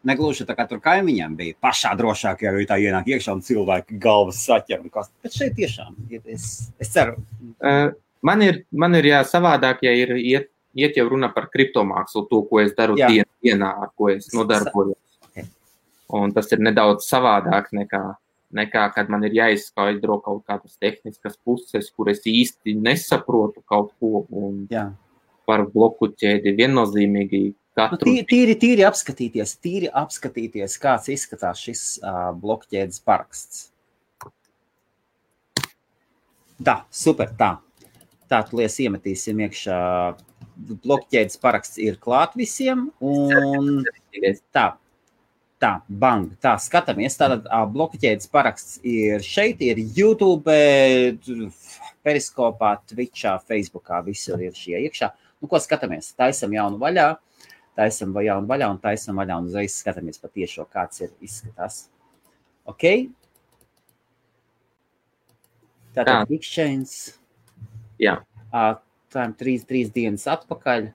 Negluši tā kā tur kaimiņam bija pašā drošākajā vietā ienāk iekšā un cilvēki galvas saķer. Bet šeit tiešām, es ceru. Man ir jā, savādāk, ja ir iet jau runa par kriptomākslu, to, ko es daru dienā, ar ko es nodarbojos. Okay. Un tas ir nedaudz savādāk nekā, kad man ir jāizskaidro kaut kādas tehniskas puses, kur es īsti nesaprotu kaut ko un par bloku ķēdi viennozīmīgi katru... Nu, tīri apskatīties, kāds izskatās šis bloku ķēdes paraksts. Tā, super, tā. Tā, tu lies iemetīsim iekšā. Bloku ķēdes paraksts ir klāt visiem un tā. Tā, bang, tā, skatāmies, tātad bloku ķēdes paraksts ir šeit, ir YouTube, Periskopā, Twitchā, Facebookā, visur ir šie iekšā. Nu, ko skatāmies? Taisam jaunu vaļā un uzreiz skatāmies pa tiešo, kāds ir izskatās. Ok? Tātad exchange. Jā. Tā ir 3 dienas atpakaļ.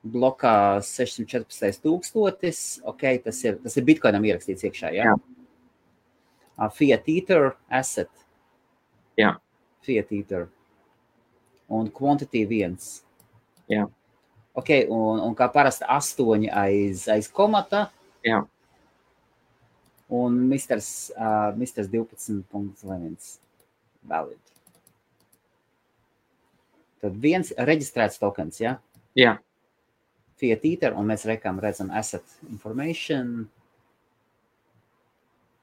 Blokā 614,000, okay, tas ir Bitcoinam ierakstīts iekšā, jā? Fiat Eater asset. Jā. Fiat Eater. Un quantity 1. Jā. Okay, un kā parasti 8 aiz komata. Jā. Un Mr. 12.1. Valid. Tad 1 reģistrēts tokens, jā? Jā. Fiat Eater, un mēs redzam asset information.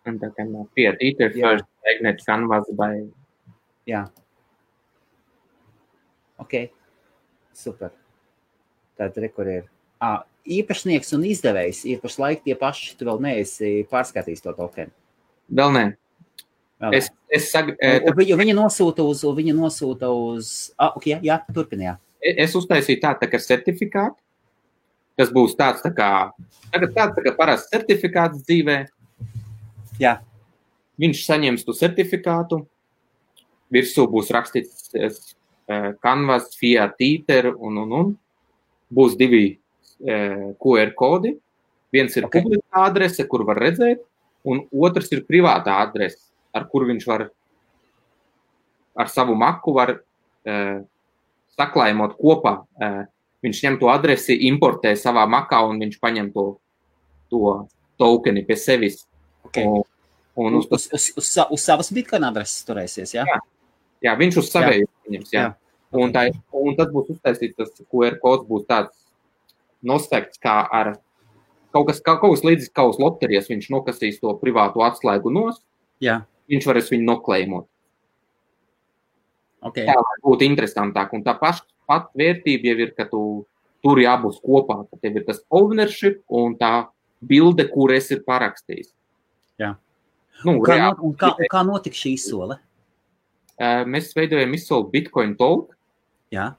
Un tā kā Fiat Eater first magnet canvas by... Jā. Ok, super. Tad rekur ir. Īpašnieks un izdevējs ir pašlaik tie paši, tu vēl neesi pārskatījis to tokenu. Vēl nē. Viņa nosūta uz... Ok, jā, turpinājā. Es uztaisīju tā kā certifikātu. Tas būs tāds tā kā parasts certifikāts dzīvē. Jā. Viņš saņems tu certifikātu. Virsū būs rakstīts Canvas, Fiat Eater un. Būs divi QR kodi. Viens ir publiska adrese, kur var redzēt, un otrs ir privātā adrese, ar kur viņš var ar savu maku var saklaimot kopā. Viņš ņem to adresi, importē savā makā, un viņš paņem to tokeni pie sevis. Okay. Un uz savas Bitcoin adreses turēsies, jā? Jā, viņš uz savēju paņems, jā. Okay. Un tad būs uztaisīts tas QR kods būs tāds noslēgts kā ar kaut kas līdzīgs kā uz loterijas, viņš nokasīs to privātu atslēgu nos. Jā. Viņš varēs viņu noklaimot. Okay. Tā var būt interesantāk. Un tā pat vērtība jau ir, ka tu turi abus kopā, ka tev ir tas ownership un tā bilde, kur es ir parakstījis. Jā. Kā notika šī izsole? Mēs veidojam izsoli Bitcoin Talk. Jā.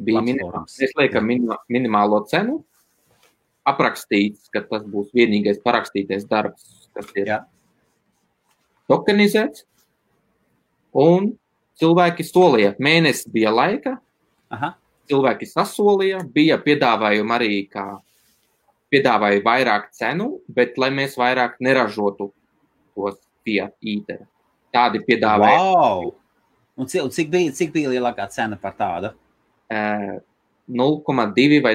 Bija mēs liekam minimālo cenu. Aprakstīts, ka tas būs vienīgais parakstītais darbs, kas ir tokenizēts. Un cilvēki solīja, mēnesis bija laika, Aha. cilvēki sasolīja, bija piedāvājumi arī, kā piedāvāja vairāk cenu, bet lai mēs vairāk neražotu tos Fiat Eater. Tādi piedāvāja. Wow! Un cik bija lielākā cena par tādu? 0,2 vai 0,3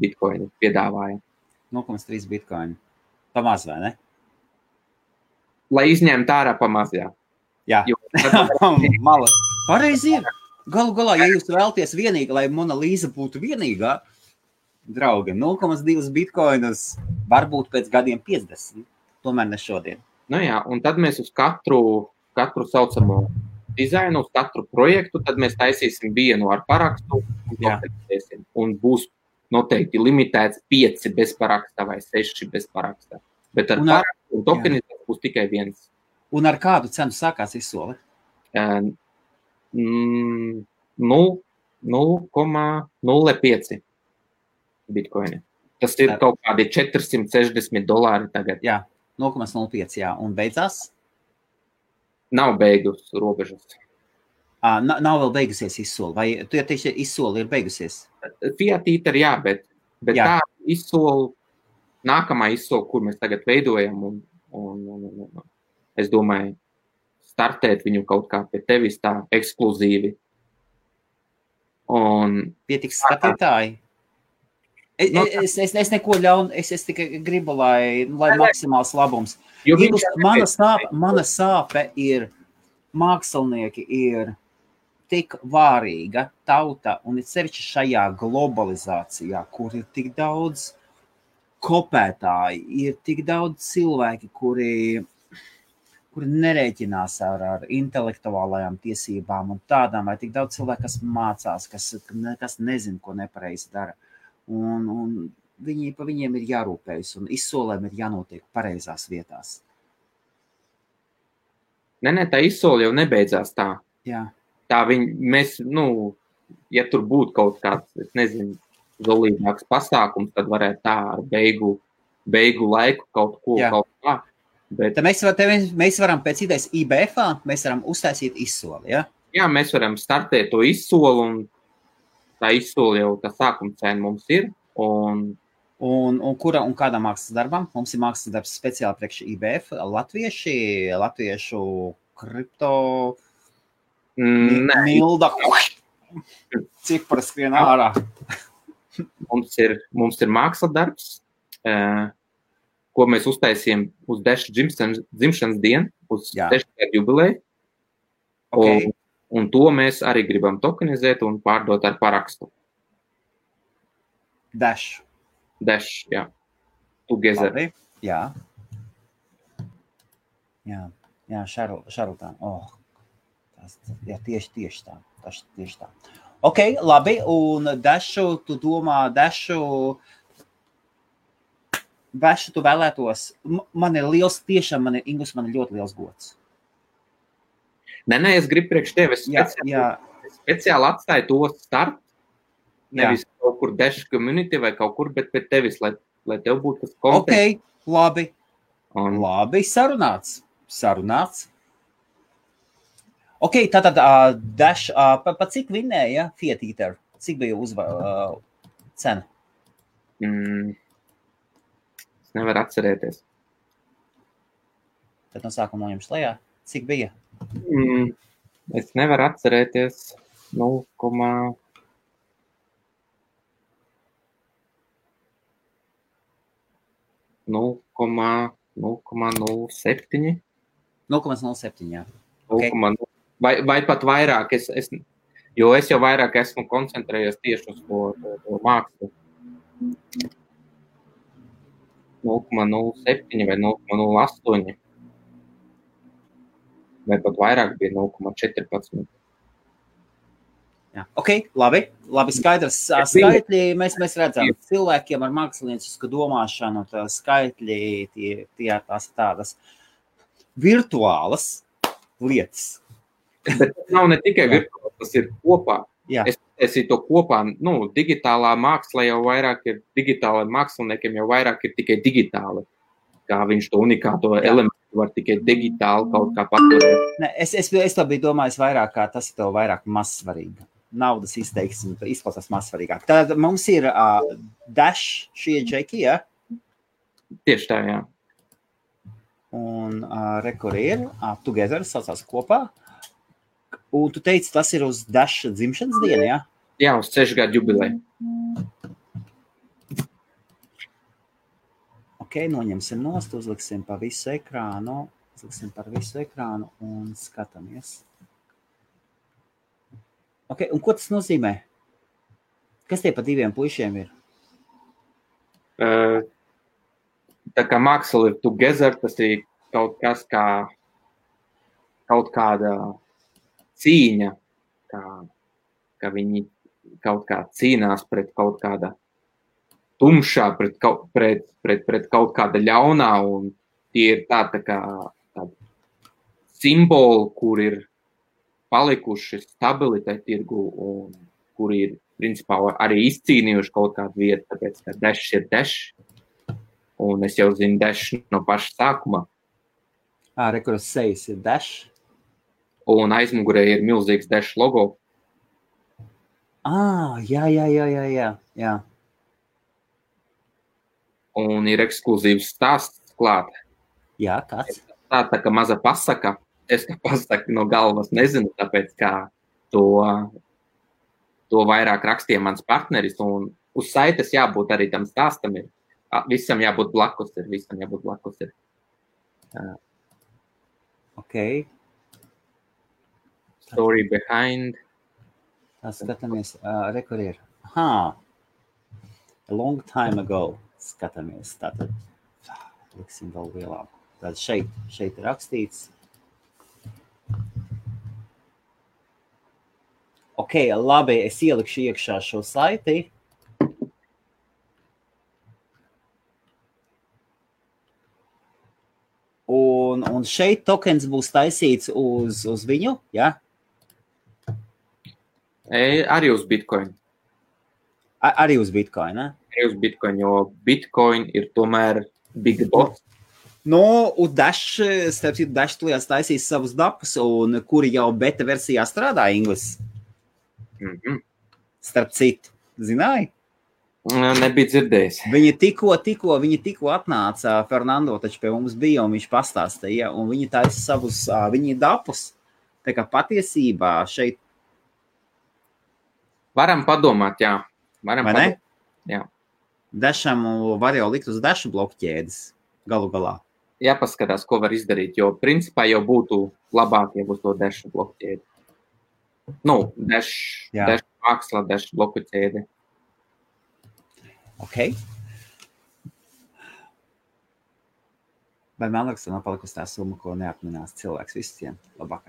bitcoini piedāvāja. 0,3 bitcoini. Pamaz, vai ne? Lai izņēma tā ārā pamaz, jā. Jā. Mala. Pareizi ir. Galu galā, ja jūs vēlties vienīgi, lai Mona Līza būtu vienīgā, draugi, 0,2 bitcoinas varbūt pēc gadiem 50, tomēr ne šodien. Nu jā, un tad mēs uz katru saucamo dizainu, uz katru projektu, tad mēs taisīsim vienu ar parakstu un būs noteikti limitēts 5 bez paraksta vai 6 bez paraksta. Bet ar parakstu un tokenizāciju būs tikai viens. Un ar kādu cenu sākās izsole? 0,05 bitcoini. Tas ir kaut kādi $460 tagad. Jā, 0,05, jā. Un beidzās? Nav beigus robežas. Nav vēl beigusies izsoli? Vai tu jau teici, izsoli ir beigusies? Fiat Eater, jā, bet jā. Tā izsoli, nākamā izsoli, kur mēs tagad veidojam, un es domāju, startēt viņu kaut kā pie tevis tā ekskluzīvi. Un pietiks skatītāji. Es neko ļaunu, es tikai gribu, lai maksimāls labums. Ingus, mana sāpe ir, mākslinieki ir tik vārīga tauta, un ir sevišķi šajā globalizācijā, kur ir tik daudz kopētāji, ir tik daudz cilvēki, kuri nerēķinās ar intelektuālajām tiesībām un tādām, vai tik daudz cilvēku, kas mācās, kas nezin, ko nepareizi dara. Un pa viņiem ir jārūpējas, un izsolēm ir jānotiek pareizās vietās. Nē, tā izsole jau nebeidzās tā. Jā. Ja tur būtu kaut kāds, es nezinu, zolīgāks pasākums, tad varētu tā ar beigu laiku kaut kā. Bet mēs varam pēc idejas IBF-ā, mēs varam uztaisīt izsoli, jā? Jā, mēs varam startēt to izsoli, un tā izsoli jau tā sākuma cena mums ir. Un kādā mākslas darbam? Mums ir mākslas darbs speciāli priekš IBF, latviešu kripto... Milda. Cik par skrien ārā? Mums ir mākslas darbs. Ko mēs uztaisījām uz Dash dzimšanas dienu, uz Dash jubilēju. Okay. Un to mēs arī gribam tokenizēt un pārdot ar parakstu. Dash, jā. Together. Labi, jā. Jā, šarlatan. Jā, tieši tā. Ok, labi, un Dashu, tu domā, Dash, tu vēlētos, man ir Ingus, man ir ļoti liels gods. Nē, es gribu priekš tevi, speciāli atstāju to startu, nevis kaut kur Dash community vai kaut kur, bet pēc tevis, lai tev būtu tas konteksts. Ok, labi, sarunāts. Ok, tātad Dash, pa cik vinēja Fiat Eater? Cik bija cena? Es nevaru atcerēties. Tad no sākuma jums lejā. Cik bija? Es nevaru atcerēties 0,07. 0,07, jā. Okay. Vai pat vairāk, jo es jau vairāk esmu koncentrējies tieši uz to mākslu. 0,07 vai 0,08. Vai pat vairāk bija 0,14. Jā. Ok, labi skaidrs. Skaitļi, mēs redzam, cilvēkiem ar māksliniecisku domāšanu, tā skaitļi, tie tās tādas virtuālas lietas. Bet nav ne tikai virtuālas, tas ir kopā. Jā. Es to kopā, digitālā māksla jau vairāk ir, digitāla māksliniekiem jau vairāk ir tikai digitāli. Kā viņš to unikāto elementu var tikai digitāli kaut kā paturēt. Ne, es to biju domājis vairāk, kā tas ir tev vairāk mazsvarīgi. Naudas izteiksim, izklausās mazsvarīgāk. Tad mums ir Dash, šie džeki, jā? Tieši tā, jā. Un rekur ir Together, saucās kopā. Un tu teici, tas ir uz Dash dzimšanas dienu, jā? Jā, uz 6 gadu jubilei. Ok, noņemsim nost, uzliksim pa visu ekrānu, un skatāmies. Ok, un ko tas nozīmē? Kas tie pa 2 puišiem ir? Tā kā māksla ir together, tas ir kaut kas kā kaut kāda cīņa, kā viņi kaut kā cīnās pret kaut kāda tumšā pret kaut kāda ļaunā, un tie ir tā kā simboli, kur ir palikuši stabili tajā tirgu, un kur ir, principā, arī izcīnījuši kaut kādu vietu, tāpēc, ka Dash ir Dash, un es jau zinu Dash no paša sākuma. Rekuras sejas ir Dash. Un aizmugurē ir milzīgs Dash logo. Jā. Un ir ekskluzīvs stāsts klāt. Jā, kāds? Tā kā maza pasaka. Es tā pasaka no galvas nezinu, tāpēc kā to vairāk rakstīja mans partneris. Un uz saites jābūt arī tam stāstam. Visam jābūt blakus ir. Ok. Story behind. Tas skatāmies. Rekur ir. A long time ago. Skatāmies, tātad liksim vēl lielāk. Tad šeit ir rakstīts. Ok, labi, es ielikšu iekšā šo saiti. Un šeit tokens būs taisīts uz viņu, jā? Arī uz Bitcoin. Arī uz Bitcoin, ne? Uz Bitcoin, jo Bitcoin ir tomēr big boss. Un Dash tujās taisīs savus dapus, un kuri jau beta versijā strādā, Ingus. Starp citu, zināji? Nebija dzirdējis. Viņi tikko atnāca, Fernando taču pie mums bija, un viņš pastāstīja, un viņi taisa savus viņa dapus. Tā kā patiesībā šeit... Varam padomāt, jā. Jā. Dasham var jau likt uz Dash blokķēdes galu galā. Jāpaskatās, ko var izdarīt, jo principā jau būtu labāk, ja būs to Dash blokķēdi. Dash māksla, Dash blokķēdi. Ok. Vai man liekas, nav palikusi tā summa, ko neapminās cilvēks visiem labāk.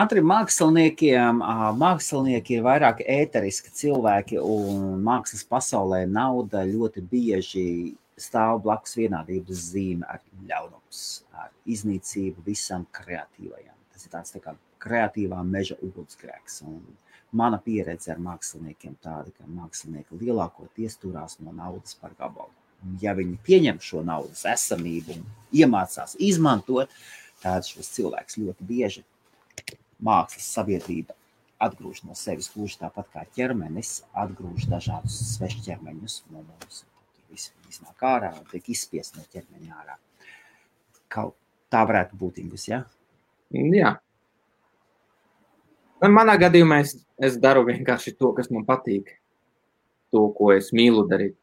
Antri mākslinieki ir vairāk ēteriski cilvēki, un mākslas pasaulē nauda ļoti bieži stāv blakus vienādības zīme ar ļaunums, ar iznīcību visam kreatīvajam. Tas ir tāds tā kā kreatīvā meža ugunsgrēks, un mana pieredze ar māksliniekiem tāda, ka mākslinieki lielākoties turās no naudas par gabalu. Ja viņi pieņem šo naudas esamību un iemācās izmantot, tad šos cilvēkus ļoti bieži mākslas sabiedrība atgrūž no sevis gluži tāpat kā ķermenis, atgrūž dažādus svešķermeņus no mums. Visi iznāk ārā un tiek izspiest no ķermeņa ārā. Tā varētu būt Ingus, jā? Jā. Manā gadījumā es daru vienkārši to, kas man patīk. To, ko es mīlu darīt.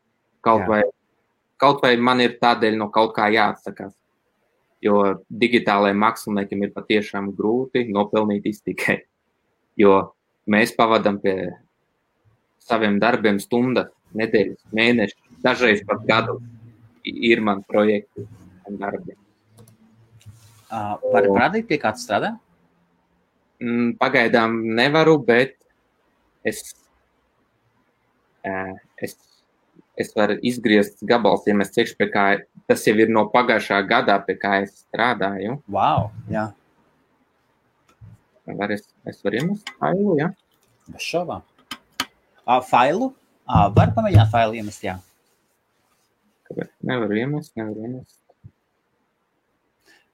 Kaut vai man ir tādēļ no kaut kā jāatsakās. Jo digitālajiem māksliniekiem ir patiešām grūti nopelnīt iztikai. Jo mēs pavadam pie saviem darbiem stundas, nedēļas, mēnešus, dažreiz pat gadus ir man projekti un darbi. Vari parādīt, pie kāds strādā? Pagaidām nevaru, bet es varu izgriezt gabals, ja mēs teikšu, pie kā tas jau ir no pagājušā gadā, pie kā es strādāju. Wow, jā. Es varu iemest failu, jā? Bez šovā. Failu? Var pamēģināt failu iemest, jā. Nevaru iemest.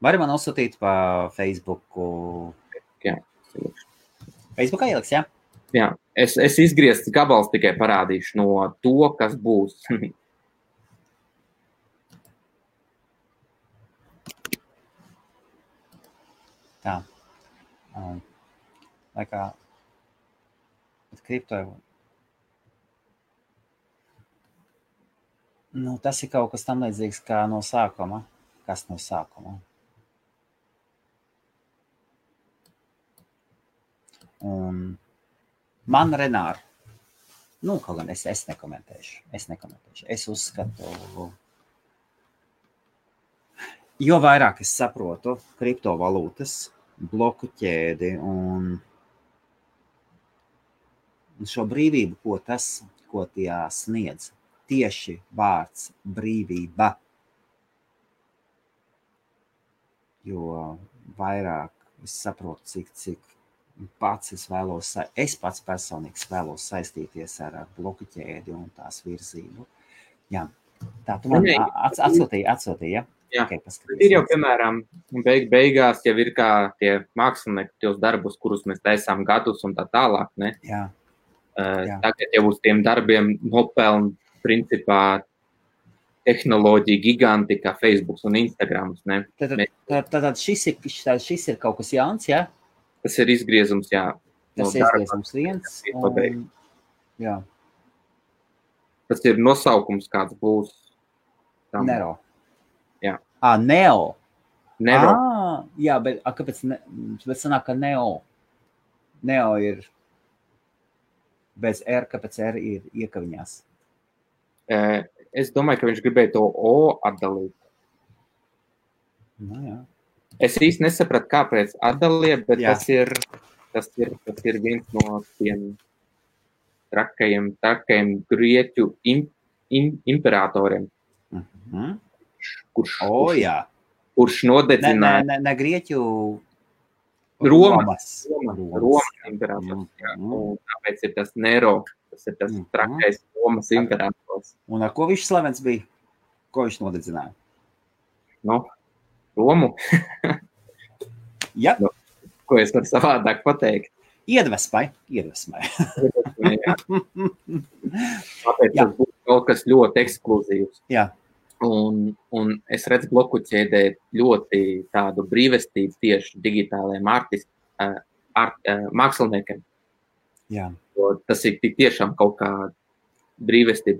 Vari man uzsūtīt pa Facebooku? Jā. Facebookā ieliks, jā? Jā, es izgriezt gabals tikai parādīšu no to, kas būs. Tā. Laikā kripto. Nu, tas ir kaut kas tam līdzīgs kā no sākuma. Kas no sākuma? Un man Renāri, nu, kaut gan es nekomentēšu. Es uzskatu, jo vairāk es saprotu kriptovalūtas, bloku ķēdi un šo brīvību, ko tajā sniedz, tieši vārds brīvība. Jo vairāk es saprotu, cik es pats personīgs vēlos saistīties ar bloku ķēdi un tās virzību. Jā, tā tu man atsūtīja, ja? Jā, okay, ir jau, piemēram, beigās jau ir kā tie mākslinieki, tos darbus, kurus mēs taisām gadus un tā tālāk, ne? Jā. Jā. Tagad jau uz tiem darbiem nopeln, principā, tehnoloģija giganti, kā Facebook un Instagrams, ne? Tātad šis ir kaut kas jauns, jā? Tas ir izgriezums, jā. Tas ir izgriezums viens. Un, jā. Tas ir nosaukums, kāds būs. Tam. Nero. Jā. Neo. Nero. Jā, bet kāpēc sanāk, ka Neo? Neo ir bez R, kāpēc R ir iekaviņās? Es domāju, ka viņš gribēja to O atdalīt. Nu jā. Es īsti nesapratu, kāpēc atdalīja, bet tas ir viens no tiem trakajiem grieķu imperatoriem. Mhm. Kurš nodedzināja. Ne grieķu Romas imperators. Mhm. Tāpēc ir tas Nero, tas ir tas trakais Romas imperators. Un ar ko viņš slavens bija? Ko viņš nodedzināja? Nu, Romu. Jā. No, ko es varu savādāk pateikt? Iedvesmai. Tāpēc tas būs kaut kas ļoti ekskluzīvs. Jā. Un es redzu bloku ķēdē ļoti tādu brīvestību tieši digitālajiem māksliniekiem. Jā. Jo tas ir tiešām kaut kā brīvestība,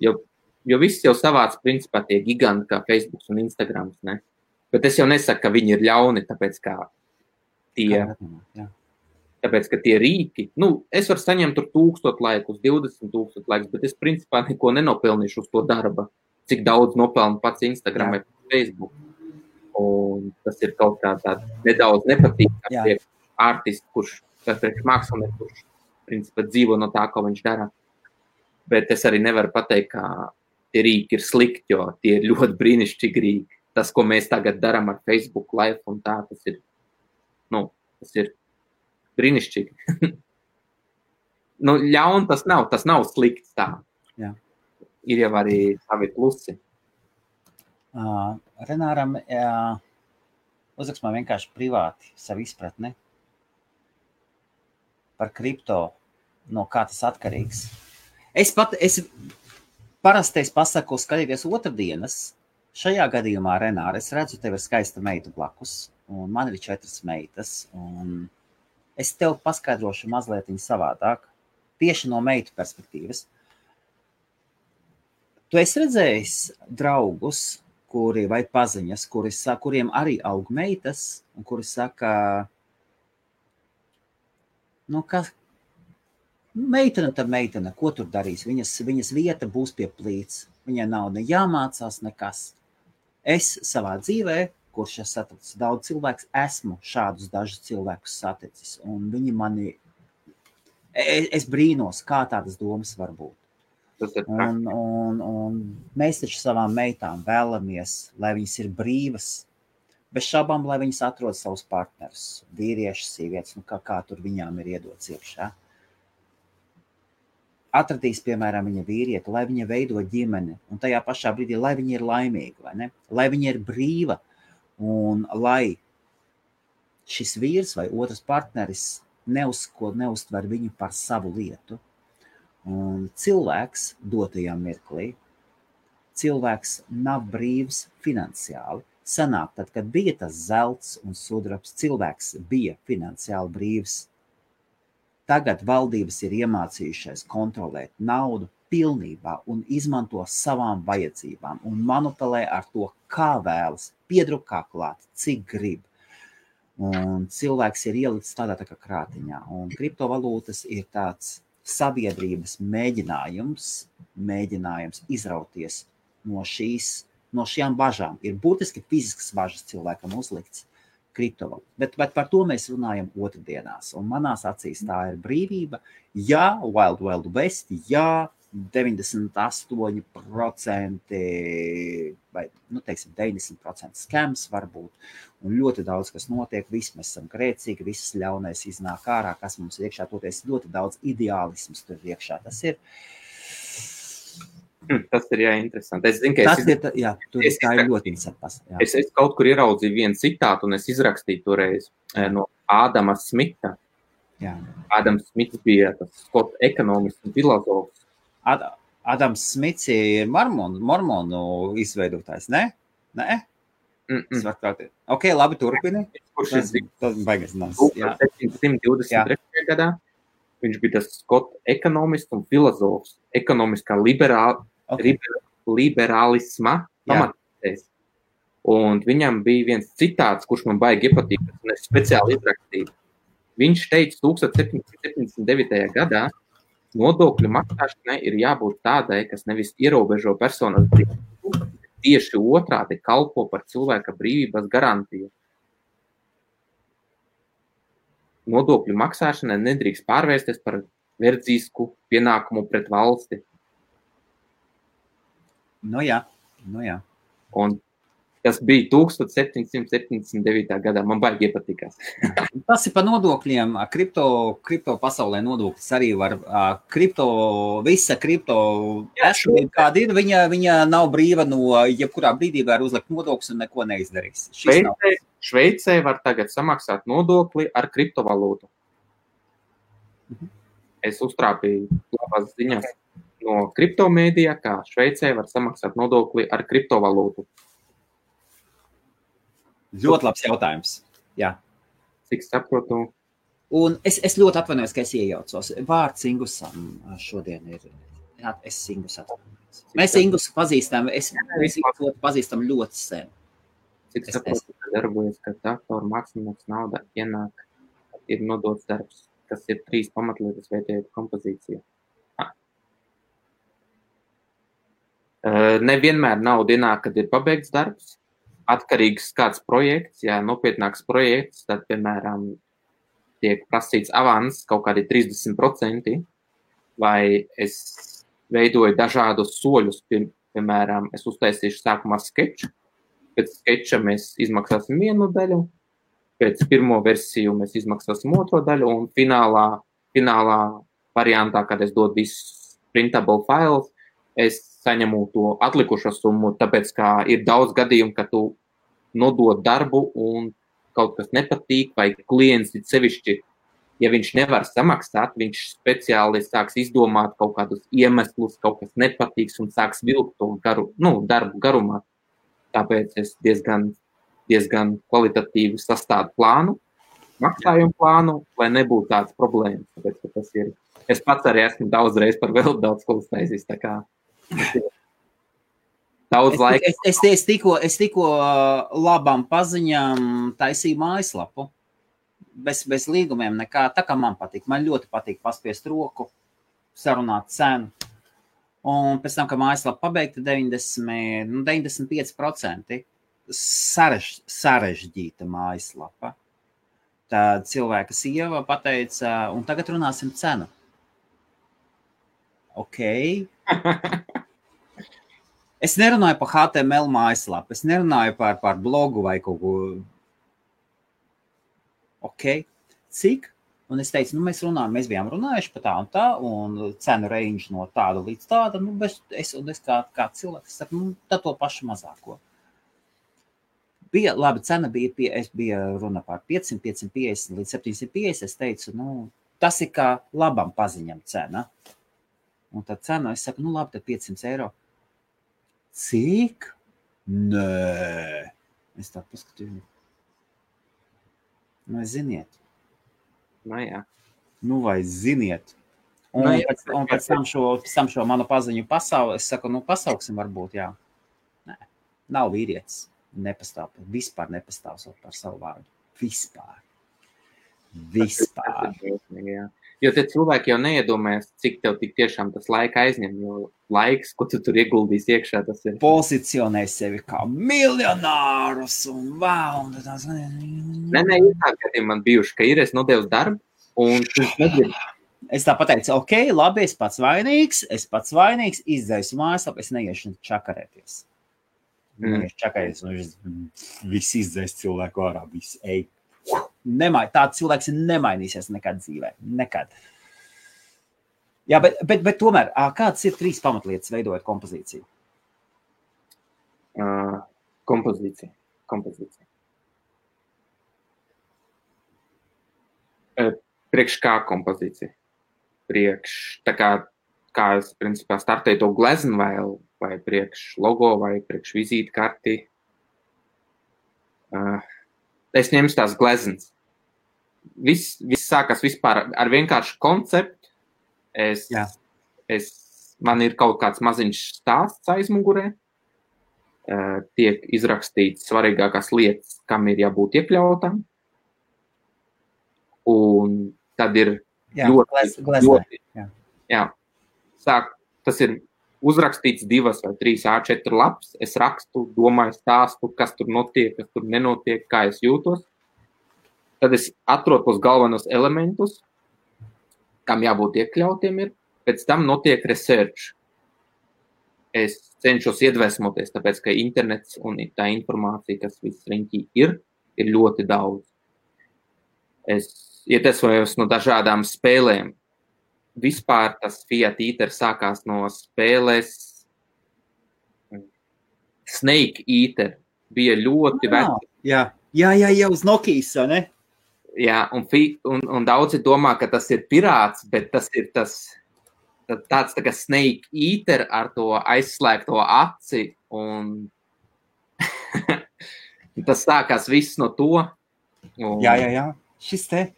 jo viss jau savāds principā tie giganti kā Facebooks un Instagrams, ne? Bet es jau nesaku, ka viņi ir ļauni, tāpēc, ka tie rīki, nu, es varu saņemt tur 1000 laikus, 20 000 laikus, bet es principā neko nenopelnīšu uz to darba, cik daudz nopelnu pats Instagram vai Facebook. Un tas ir kaut kā tāds nedaudz nepatīkams artists, kurš mākslinieks, kurš principā dzīvo no tā, ko viņš dara. Bet es arī nevaru pateikt, ka tie rīki ir slikti, jo tie ir ļoti brīnišķīgi rīki. Tas, ko mēs tagad darām ar Facebook Live un tā, tas ir brīnišķīgi. Nu, ļaun tas nav slikts tā. Jā. Ir jau arī savi plusi. Renāram, uzraksmā vienkārši privāti savu izpratni par kripto, no kā tas atkarīgs. Es parastais pasaku skatīties otrdienas. Šajā gadījumā, Renāra, es redzu, tev ir skaista meita blakus, un man ir 4 meitas, un es tev paskaidrošu mazlietiņu savādāk, tieši no meitu perspektīvas. Tu esi redzējis draugus, kuri vai paziņas, kuriem arī aug meitas, un kuri saka, nu, kas, Meitene, ko tur darīs? Viņas vieta būs pie plīts. Viņai nav ne jāmācās, nekas. Es savā dzīvē, kurš es saticis daudz cilvēks, esmu šādus dažus cilvēkus saticis. Un viņi mani... Es brīnos, kā tādas domas var būt. Un mēs taču savām meitām vēlamies, lai viņas ir brīvas. Bez šabām, lai viņas atrod savus partnerus. Vīrieši, sievietes, nu kā tur viņām ir iedots iekšā. Atradīs, piemēram, viņa vīrieti, lai viņa veido ģimeni, un tajā pašā brīdī, lai viņa ir laimīga, vai ne? Lai viņa ir brīva, un lai šis vīrs vai otrs partneris neuztver viņu par savu lietu. Un cilvēks dotajā mirklī, cilvēks nav brīvs finansiāli. Sanāk, tad, kad bija tas zelts un sudrabs, cilvēks bija finansiāli brīvs. Tagad valdības ir iemācījušies kontrolēt naudu pilnībā un izmanto savām vajadzībām un manipulē ar to, kā vēlas, piedrukā klāt, cik grib. Un cilvēks ir ielikts tādā tā kā krātiņā. Un kriptovalūtas ir tāds sabiedrības mēģinājums izrauties no šajām bažām. Ir būtiski fiziskas bažas cilvēkam uzlikts. Bet par to mēs runājam otrdienās, un manās acīs tā ir brīvība. Jā, Wild Wild West, jā, 98%, vai, nu, teiksim, 90% skams varbūt, un ļoti daudz, kas notiek, visi mēs esam grēcīgi, visas ļaunais iznāk ārā, kas mums ir iekšā, toties ļoti daudz ideālisms tur iekšā, tas ir, jā, interesanti. Es zinu, ka tā ir ļoti interesanti. Es kaut kur ieraudzīju vienu citātu, un es izrakstīju toreiz no Ādama Smita. Jā. Ādams Smits bija tas skots ekonomists un filozofs. Ādams Smits ir mormonu izveidotājs, ne? Nē? Ok, labi, turpini. Kurš ir? Tas baigas nās. 1723. Gadā. Viņš bija tas skots ekonomists un filozofs, ekonomiskā liberālisma pamatotājs. Un viņam bija viens citāts, kurš man baigi iepatīk, un es speciāli izrakstīju. Viņš teica, 1779. Gadā nodokļu maksāšanai ir jābūt tādai, kas nevis ierobežo personas brīvību, tieši otrādi kalpo par cilvēka brīvības garantiju. Nodokļu maksāšanai nedrīkst pārvērsties par verdzīsku pienākumu pret valsti. No jā. Un tas bija 1779. Gadā. Man baigi iepatikās. Tas ir par nodokļiem. Kripto pasaulē nodokļus arī var... visa kripto ešmība, kāda ir, viņa nav brīva no jebkurā brīdī var uzlikt nodokļus un neko neizdarīs. Šveicē var tagad samaksāt nodokli ar kriptovalūtu. Es uztrāpīju labās ziņas no kriptomēdijā, kā Šveicē var samaksāt nodokli ar kriptovalūtu. Ļoti labs jautājums, jā. Cik saprotu? Un es ļoti atvainojos, ka es iejaucos. Vārds Ingusam šodien ir... Jā, es Ingus atvainojos. Mēs Ingusu pazīstam, es Ingusu pazīstam ļoti sen. Cik saprotu, ka darbojas, ka datoru maksimums nauda ienāk, ir nodots darbs, kas ir 3 pamatlietas veidējot kompozīciju. Nevienmēr nauda ienāk, kad ir pabeigts darbs, atkarīgs kāds projekts, ja nopietnāks projekts, tad, piemēram, tiek prasīts avans kaut kādi 30%, vai es veidoju dažādus soļus, piemēram, es uztaisīšu sākumā skeču, pēc skeča mēs izmaksāsim vienu daļu, pēc pirmo versiju mēs izmaksāsim otro daļu, un finālā variantā, kad es dodu visus printable files, es saņemu to atlikušo summu, tāpēc, ka ir daudz gadījumu, ka tu nodod darbu, un kaut kas nepatīk, vai klients ir sevišķi Ja viņš nevar samaksāt, viņš speciāli sāks izdomāt kaut kādus iemeslus, kaut kas nepatīks un sāks vilkt to darbu garumā. Tāpēc es diezgan kvalitatīvi sastādu plānu, maksājumu plānu, lai nebūtu tāds problēmas. Tāpēc, tas ir. Es pats arī esmu daudzreiz par vēl daudz kolistēzis, tā kā daudz laika. Es tikko labām paziņām taisīju mājaslapu. Bez līgumiem nekā, tā kā man patīk. Man ļoti patīk paspiest roku, sarunāt cenu. Un pēc tam, ka mājaslapa pabeigta 95% sarežģīta mājaslapa. Tad cilvēka sieva pateica, un tagad runāsim cenu. Ok. Es nerunāju par HTML mājaslapu, es nerunāju par blogu vai kaut ko. Ok, cik? Un es teicu, mēs bijām runājuši par tā, un cenu range no tāda līdz tāda, es kā cilvēks saku, tad to pašu mazāko. Cena bija runa par 500, 550 līdz 750, es teicu, tas ir kā labam paziņam cena. Un tad cena, es saku, labi, tad 500 eiro. Cik? Nē. Es tā paskatīju. Vai ziniet. Un pēc tam šo manu paziņu es saku, pasauksim varbūt, jā. Nē, nav vīrietis. Vispār nepastāv par savu vārdu. Vispār. Jo te cilvēki jau neiedomājas, cik tev tik tiešām tas laika aizņem, jo laiks, ko tu tur ieguldīs iekšā, tas ir. Pozicionē sevi kā miljonārus un wow. Un tās... Nē, ir man bijuši, ka ir, es nodevu darbu. Un... Es tā pateicu, ok, labi, es pats vainīgs, izdzēju mājaslapu, es neiešu čakarēties. Viss izdzēs cilvēku ārā, viss ej. Tāds cilvēks nemainīsies nekad dzīvē. Nekad. Jā, bet tomēr, kādas ir 3 pamatlietas veidojot kompozīciju? Kompozīcija. Priekš kā kompozīcija? Tā kā es, principā, startēju to gleznu vai priekš logo, vai priekš vizītkarti. Es ņemšu tās gleznas. Viss sākas vispār ar vienkāršu konceptu. Man ir kaut kāds maziņš stāsts aizmugurē. Tiek izrakstīts svarīgākās lietas, kam ir jābūt iekļautam. Un tad ir ļoti jā. Tas ir uzrakstīts 2 vai 3 A4 lapas, es rakstu, domāju, stāstu, kas tur notiek, kas tur nenotiek, kā es jūtos. Tad es atrodu tos galvenos elementus, kam jābūt iekļautiem ir. Pēc tam notiek research. Es cenšos iedvesmoties, tāpēc, ka internets un tā informācija, kas viss riņķī ir ļoti daudz. Es iedvesmojos no dažādām spēlēm. Vispār tas Fiat Eater sākās no spēles Snake Eater. Bija ļoti vecs. Jā, uz Nokijas, ne? Jā, un daudzi domā, ka tas ir pirāts, bet tas ir tāds tā kā Snake Eater ar to aizslēgto aci. Un tas sākās viss no to. Un... Jā. Šis te.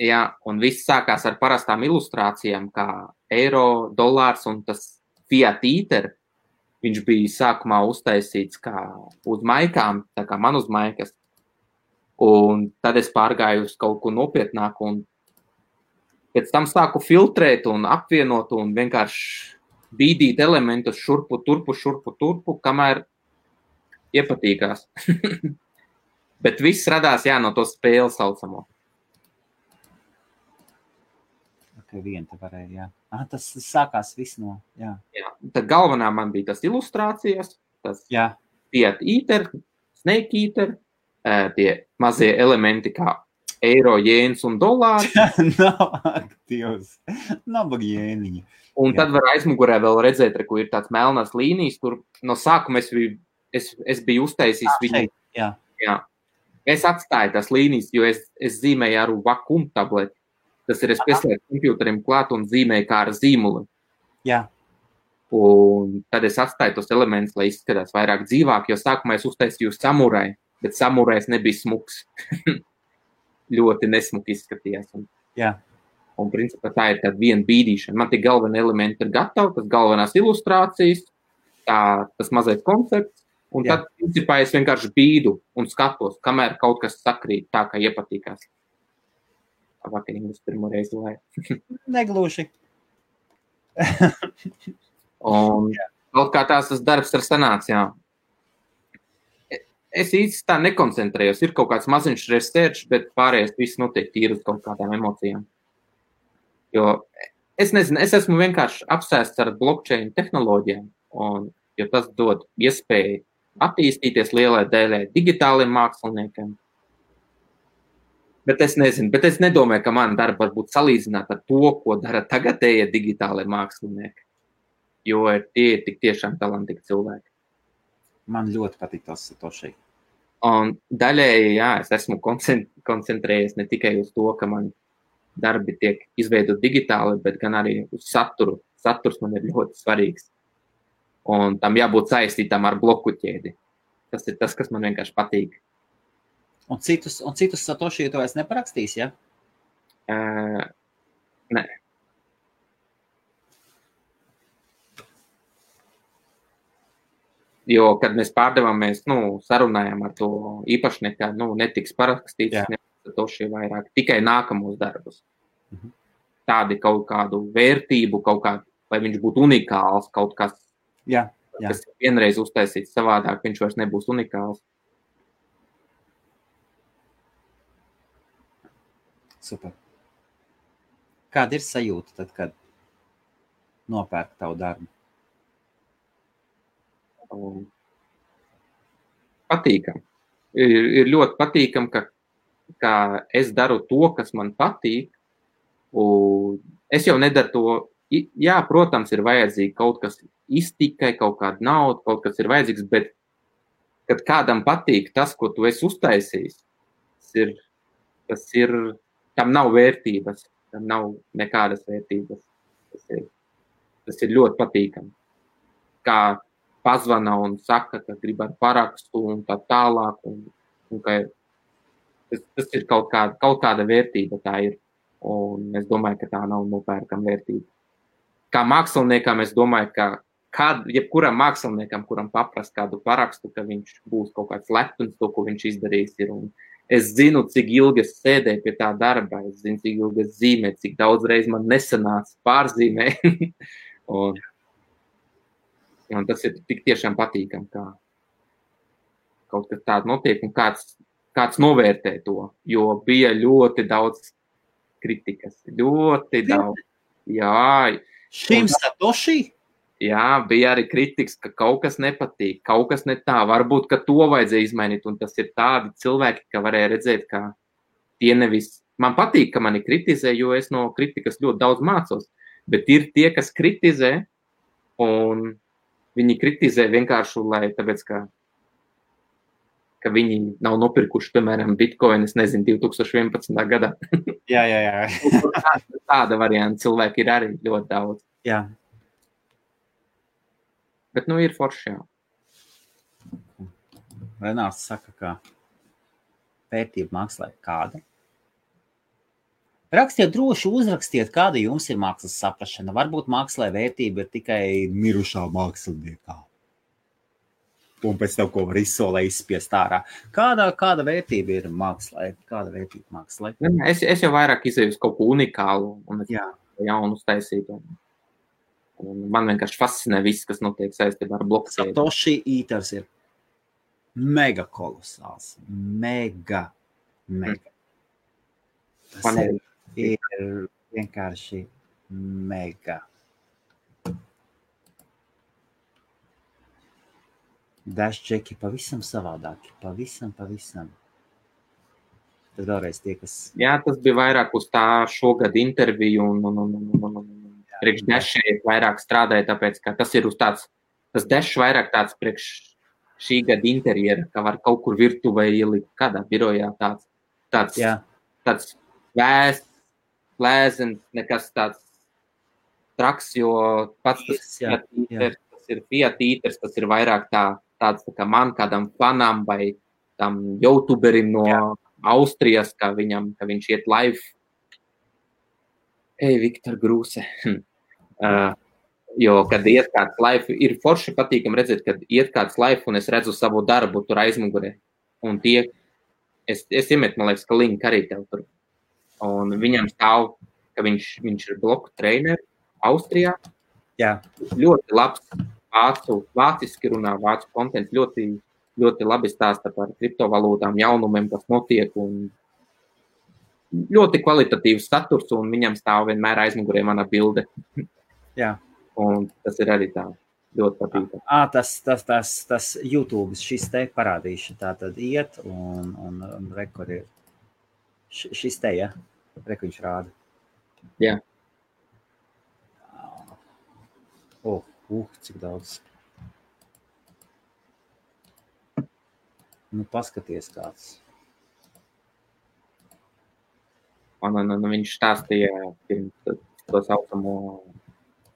Jā, un viss sākās ar parastām ilustrācijām, kā eiro, dolārs un tas Fiat Eater. Viņš bija sākumā uztaisīts kā uz maikām, tā kā man uz maikas. Un tad es pārgāju uz kaut ko nopietnāku un pēc tam sāku filtrēt un apvienot un vienkārši bīdīt elementus šurpu, turpu, kamēr iepatīkās. Bet viss radās, no to spēles saucamo. Vien te varēja, jā. Tas sākās viss no, jā. Tad galvenā man bija tas ilustrācijas, tas Fiat Eater, Snake Eater, tie mazie elementi kā eiro, jēns un dolāri. Nav jēniņa. Un tad var aizmugurē vēl redzēt, kur ir tāds melnās līnijas, tur no sākuma es biju uztaisījis viņu. Jā. Es atstāju tās līnijas, jo es zīmēju ar vakuum tableti. Tas ir, es pieslēdzu kompjuteriem klāt un zīmēju kā ar zīmuli. Jā. Un tad es atstāju tos elementus, lai izskatās vairāk dzīvāk, jo sākumā es uztaisīju samurai, bet samurais nebija smuks. Ļoti nesmuki izskatījās. Jā. Un principā tā ir tāda viena bīdīšana. Man tie galvenie elementi ir gatavi, tas galvenās ilustrācijas, tā, tas mazais koncepts. Un Jā. Tad, principā, es vienkārši bīdu un skatos, kamēr kaut kas sakrīt tā, kā iepatīkās. Vakar Ingus pirmo reizi laiku. Negluši. Un kaut kā tās tas darbs ar sanācijām. Es īsti tā nekoncentrējos. Ir kaut kāds maziņš research, bet pārējais viss notiek tīri uz kaut kādām emocijām. Jo es nezinu, es esmu vienkārši apsēsts ar blockchain tehnoloģijām, un jo tas dod iespēju attīstīties lielai dēļai digitāliem māksliniekiem. Bet es nedomāju, ka mana darba var būt salīdzināta ar to, ko dara tagadējie digitālie mākslinieki, jo tie ir tik tiešām talantīgi cilvēki. Man ļoti patīk tas Satoshi. Un daļēji, jā, es esmu koncentrējies ne tikai uz to, ka man darbi tiek izveidot digitāli, bet gan arī uz saturu. Saturs man ir ļoti svarīgs. Un tam jābūt saistītam ar bloku ķēdi. Tas ir tas, kas man vienkārši patīk. Un citus Satoshi to vairs neparakstīs, ja? Nē. Jo, kad mēs pārdevāmies, sarunājām ar to īpašnieku, netiks parakstīts, ne Satoshi vairāk, tikai nākamos darbus. Mm-hmm. Tādi kaut kādu vērtību, kaut kādu, lai viņš būtu unikāls, kaut kas, kas vienreiz uztaisīts savādāk, viņš vairs nebūs unikāls. Super. Kāda ir sajūta tad, kad nopērk tavu darbu? Patīkam. Ir ļoti patīkam, ka es daru to, kas man patīk. Es jau nedaru to. Jā, protams, ir vajadzīgi kaut kas iztikai, kaut kāda nauda, kaut kas ir vajadzīgs, bet kad kādam patīk tas, ko tu esi uztaisījis, tas ir tam nav vērtības, tam nav nekādas vērtības. Tas ir ļoti patīkami. Kā pazvana un saka, ka grib ar parakstu un tā tālāk. Un ka tas ir kaut kāda vērtība tā ir. Un es domāju, ka tā nav nopērkam vērtība. Kā māksliniekam es domāju, ka jebkuram māksliniekam, kuram paprast kādu parakstu, ka viņš būs kaut kāds lepns to, ko viņš izdarījis ir un Es zinu, cik ilgi es sēdēju pie tā darba, es zinu, cik ilgi es zīmēju, cik daudz reiz man nesanāca pārzīmē. un tas ir tik tiešām patīkam, kā kaut kas tāda notiek un kāds novērtē to, jo bija ļoti daudz kritikas. Ļoti daudz. Jā. Šim Satoshi? Jā, bija arī kritikas, ka kaut kas nepatīk, kaut kas ne tā. Varbūt, ka to vajadzēja izmainīt, un tas ir tādi cilvēki, ka varēja redzēt, ka tie nevis... Man patīk, ka mani kritizē, jo es no kritikas ļoti daudz mācos, bet ir tie, kas kritizē, un viņi kritizē vienkārši, lai tāpēc, ka viņi nav nopirkuši, piemēram, Bitcoin, es nezinu, 2011. Gadā. Jā. Tāda varianta cilvēki ir arī ļoti daudz. Jā. Bet ir forši, jā. Renārs saka, ka vērtība mākslē kāda? Rakstiet droši, uzrakstiet, kāda jums ir mākslas saprašana. Varbūt mākslē vērtība ir tikai mirušā māksliniekā. Un pēc tam, ko var izsolē izspiest ārā. Kāda vērtība ir mākslē? Kāda vērtība mākslē? Es jau vairāk izēju uz kaut ko unikālu un jaunu uztaisību. Un man vienkārši fascinē viss, kas notiek saistībā ar blockchain. Satoshi Eaters ir mega kolosāls. Mega. Tas ir vienkārši mega. Dash čeki pavisam savādāki. Pavisam. Tad vēlreiz tie, kas... Jā, tas bija vairāk uz tā šogad interviju un Priekš Dashai vairāk strādāja, tāpēc, ka tas ir uz tāds, tas Dash vairāk tāds priekš šī gada interjera, ka var kaut kur virtuvē ielikt kādā birojā tāds vēsts, plēzens, nekas tāds traks, jo pats tas ir Fiat Eater, tas ir vairāk tāds tā kā man kādam fanam vai tam youtuberim no Austrijas, ka viņš iet live. Ei, Viktor Grūse. Jo, kad iet kāds live, ir forši patīkam redzēt, kad iet kāds live un es redzu savu darbu tur aizmugurē. Un tie, es iemetu, man liekas, ka link arī tev tur. Un viņam stāv, ka viņš ir bloku treneris Austrijā. Jā. Ļoti labs vāciski runā, vācu kontents, ļoti, ļoti labi stāsta par kriptovalūtām, jaunumiem, kas notiek, un ļoti kvalitatīvs saturs, un viņam stāv vienmēr aizmugurē mana bilde. Jā. Un tas ir arī tā ļoti patīkami. Tas YouTube's šis te parādīšu, tā tad iet, un rekord ir. Šis te, ja? Reku viņš rāda. Jā. Cik daudz. Nu, paskaties kāds. Un viņš stāstīja pirms to saucamo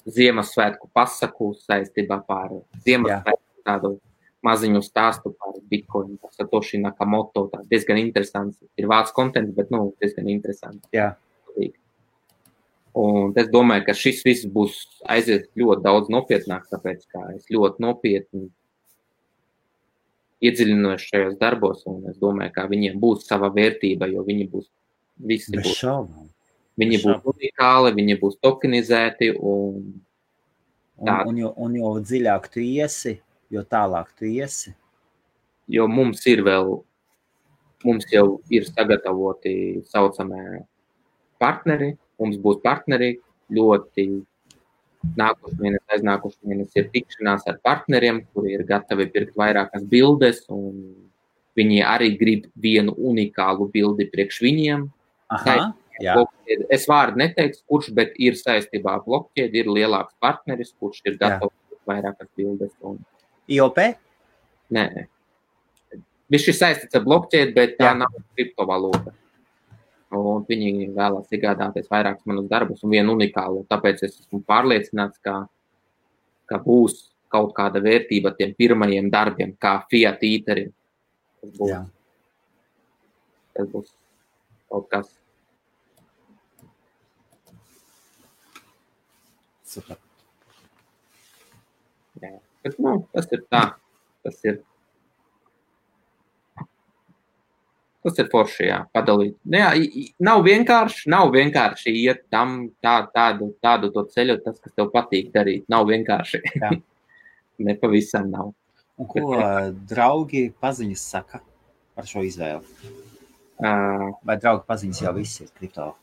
Ziemassvētku pasaku saistībā par Ziemassvētku tādu maziņu stāstu par Bitcoin, par Satoshi Nakamoto, tā diezgan interesants. Ir vārds kontents, bet, diezgan interesants. Jā. Un es domāju, ka šis viss būs aiziet ļoti daudz nopietnāk, tāpēc, ka es ļoti nopietni iedziļinošu šajos darbos, un es domāju, ka viņiem būs sava vērtība, jo viņi būs visi būs. Viņi būs unikāli, viņi būs tokenizēti, un jo dziļāk tu iesi, jo tālāk tu iesi. Jo mums jau ir sagatavoti saucamie partneri, mums būs partneri, ļoti aiznākuši mēnesi ir tikšanās ar partneriem, kuri ir gatavi pirkt vairākas bildes, un viņi arī grib vienu unikālu bildi priekš viņiem. Es vārdu neteiks, kurš, bet ir saistībā blokķēdi, ir lielāks partneris, kurš ir gatavs vairākas bildes. IOP? Nē. Viņš ir saistīts ar blokķēdi, bet tā nav kriptovalūta. Un viņi vēlās iegādāties vairākus manus darbus un vienu unikālu. Tāpēc es esmu pārliecināts, ka būs kaut kāda vērtība tiem pirmajiem darbiem, kā Fiat Eaterim. Tas būs kaut kas. Super. Jā. Bet, tas ir tā. Tas ir forši, jā, padalīt. Jā, nav vienkārši iet tam tādu to ceļu, tas, kas tev patīk darīt. Nav vienkārši. Jā. Nepavisam nav. Un ko draugi paziņas saka par šo izvēli? Vai draugi paziņas jau visi ir kripto?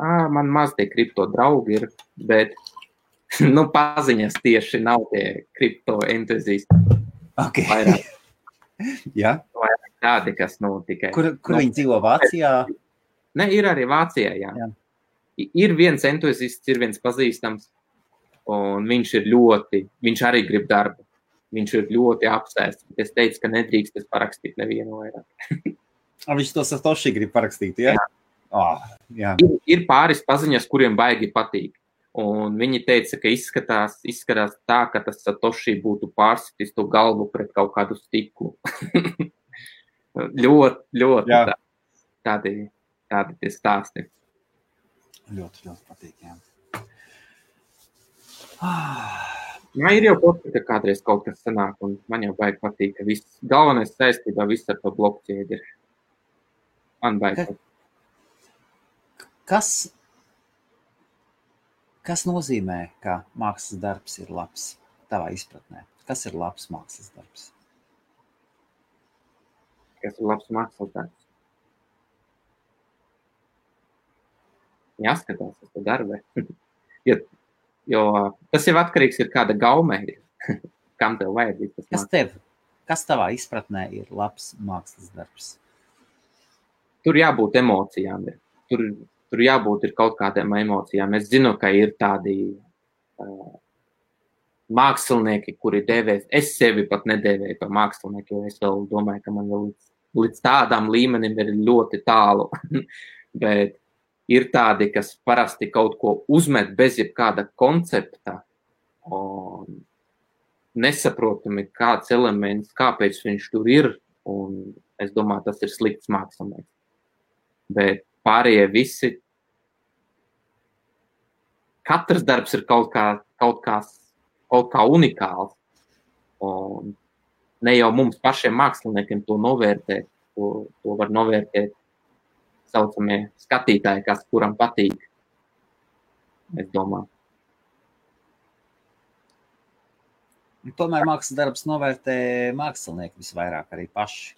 Man maz tie kripto draugi ir, bet... paziņas tieši nav tie kriptoentuziasti. Ok. Vairāk. Jā. Vairāk tādi, kas tikai... Kur viņi dzīvo Vācijā? Ne, ir arī Vācijā, jā. Ir viens entuziasts, ir viens pazīstams, un viņš arī grib darbu. Viņš ir ļoti apsēsts. Es teicu, ka nedrīkst es parakstīt nevienu vairāk. Viņš to Satoshi grib parakstīt, jā? Jā. Jā. Ir pāris paziņas, kuriem baigi patīk. Un viņi teica, ka izskatās tā, ka tas Satoshi būtu pārsitis to galvu pret kaut kādu stiklu. ļoti tādi tie stāsti. Ļoti patīk, jā. Ir jau potkata kādreiz kaut kas sanāk, un man jau baigi patīk, ka viss galvenais saistībā viss ar to blokķēdi ir. Man baigi patīk. Kas nozīmē, ka mākslas darbs ir labs tavā izpratnē? Kas ir labs mākslas darbs? Jāskatās uz to darbu. Jo tas jau atkarīgs ir kāda gaumē. Kam tev vajadzīgs tas mākslas? Kas tavā izpratnē ir labs mākslas darbs? Tur jābūt emocijām. Tur jābūt ir kaut kādām emocijām. Es zinu, ka ir tādi mākslinieki, kuri devēs. Es sevi pat nedēvēju par mākslinieku, jo es vēl domāju, ka man vēl līdz tādām līmenim ir ļoti tālu. Bet ir tādi, kas parasti kaut ko uzmet bez jebkāda koncepta, un nesaprotami kāds elements, kāpēc viņš tur ir, un es domāju, tas ir slikts mākslinieks. Bet pārējie visi, katrs darbs ir kaut kā unikāls, un ne jau mums pašiem māksliniekiem to novērtēt, to var novērtēt saucamie skatītāji, kas kuram patīk, es domāju. Tomēr mākslas darbs novērtē mākslinieki visvairāk arī paši.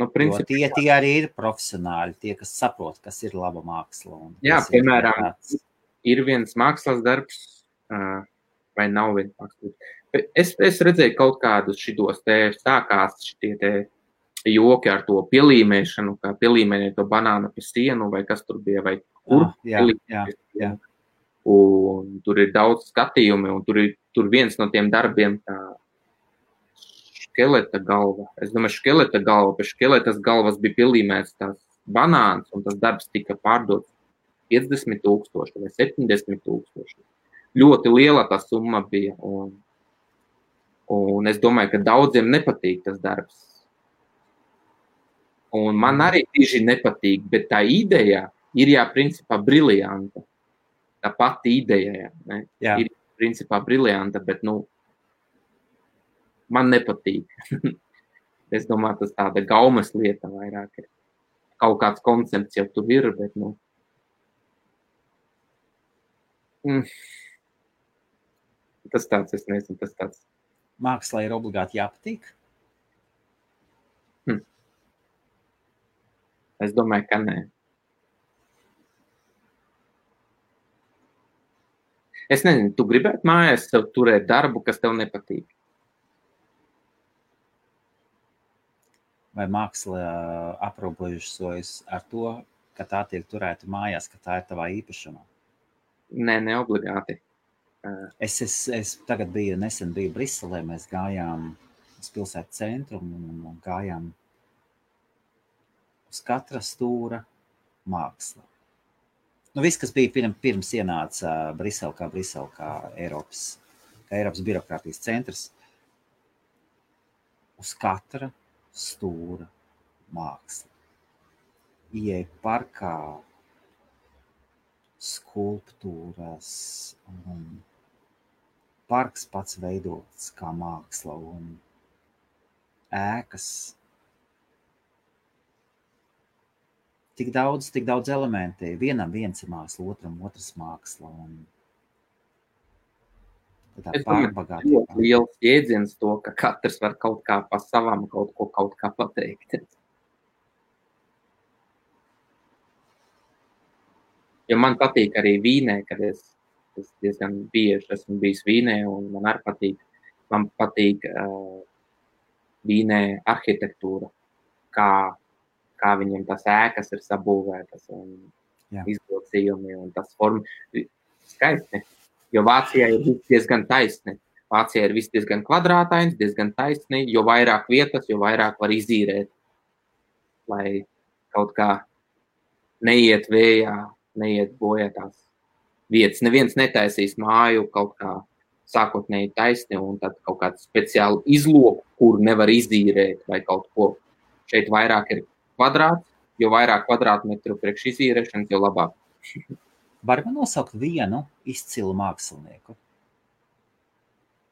Nu, principā, jo tie arī ir profesionāļi, tie, kas saprot, kas ir laba māksla. Un jā, piemēram, ir viens mākslas darbs, vai nav viens mākslas darbs. Es redzēju kaut kādus šitos te sākās šitie te joki ar to pielīmēšanu, kā pielīmēja to banānu pie sienu, vai kas tur bija, vai kur. Jā. Un tur ir daudz skatījumi, un tur viens no tiem darbiem tā škeleta galva. Es domāju, škeleta galva, pēc škeletas galvas bija pielīmēts tās banāns, un tas darbs tika pārdots 50,000 vai 70,000. Ļoti liela tā summa bija, un es domāju, ka daudziem nepatīk tas darbs. Un man arī tieši nepatīk, bet tā ideja ir jā, principā, briljanta. Tā pati ideja, ne? Jā. Ir principā briljanta, bet, man nepatīk. Es domāju, tas tāda gaumas lieta vairāk ir. Kaut kāds koncepts jau tur ir, bet, Tas tāds, es nezinu, tas tāds. Mākslā ir obligāti jāpatīk? Es domāju, ka nē. Es nezinu, tu gribētu mājās sev turēt darbu, kas tev nepatīk? Vai māksla aprobežojas ar to, ka tā tiek turēta mājās, ka tā ir tavā īpašumā? Nē, neobligāti. Es tagad nesen biju Briselē, mēs gājām uz pilsētu centru un gājām uz katra stūra māksla. Viss, kas bija pirms ienāca Brisele, kā Eiropas birokrātijas centrs, uz katra stūra māksla. Ieeja parkā, skulptūras, un parks pats veidots kā māksla, un ēkas. Tik daudz elementi. Vienam viens ir māksla, otram otras māksla. Tā pārbagātība. Es domāju, liels iedziens to, ka katrs var kaut kā pa savam kaut kā pateikt. Jo man patīk arī Vīnē, kad es diezgan bieži esmu bijis Vīnē, un man arī patīk. Man patīk Vīnē arhitektūra, kā viņiem tas ēkas ir sabūvētas un izvilcījumi un tas forma. Skaisti, jo Vācijā ir diezgan taisni. Vācijā ir viss diezgan kvadrātains, diezgan taisni, jo vairāk vietas, jo vairāk var izīrēt, lai kaut kā neiet vējā, neiet bojā tās vietas. Neviens netaisīs māju kaut kā sākotnēji taisni un tad kaut kādu speciālu izloku, kur nevar izīrēt vai kaut ko. Šeit vairāk ir kvadrāts, jo vairāk kvadrātmetru priekš izīrēšanas, jo labāk. Var man nosaukt vienu izcilu mākslinieku?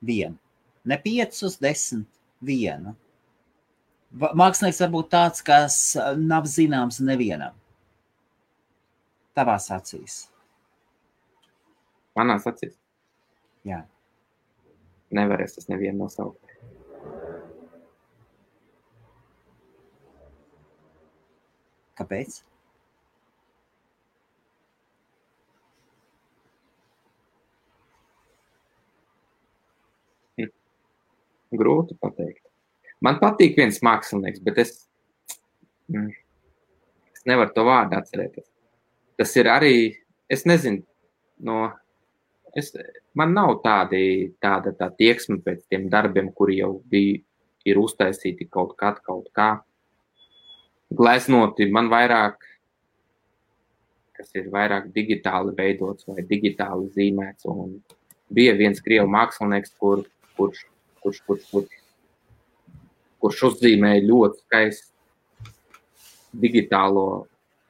Vienu. Ne 5, 10, vienu. Mākslinieks var būt tāds, kas nav zināms nevienam. Tavās acīs. Manās acīs? Jā. Nevarēs tas nevienu nosaukt. Kāpēc? Grūti pateikt. Man patīk viens mākslinieks, bet es nevaru to vārdu atcerēties. Tas ir arī, es nezinu, man nav tāda tieksme pēc tiem darbiem, kuri jau ir uztaisīti kaut kā. Gleznoti, man vairāk kas ir vairāk digitāli veidots vai digitāli zīmēts. Un bija viens krievu mākslinieks, kurš uzzīmēja ļoti skaistu digitālo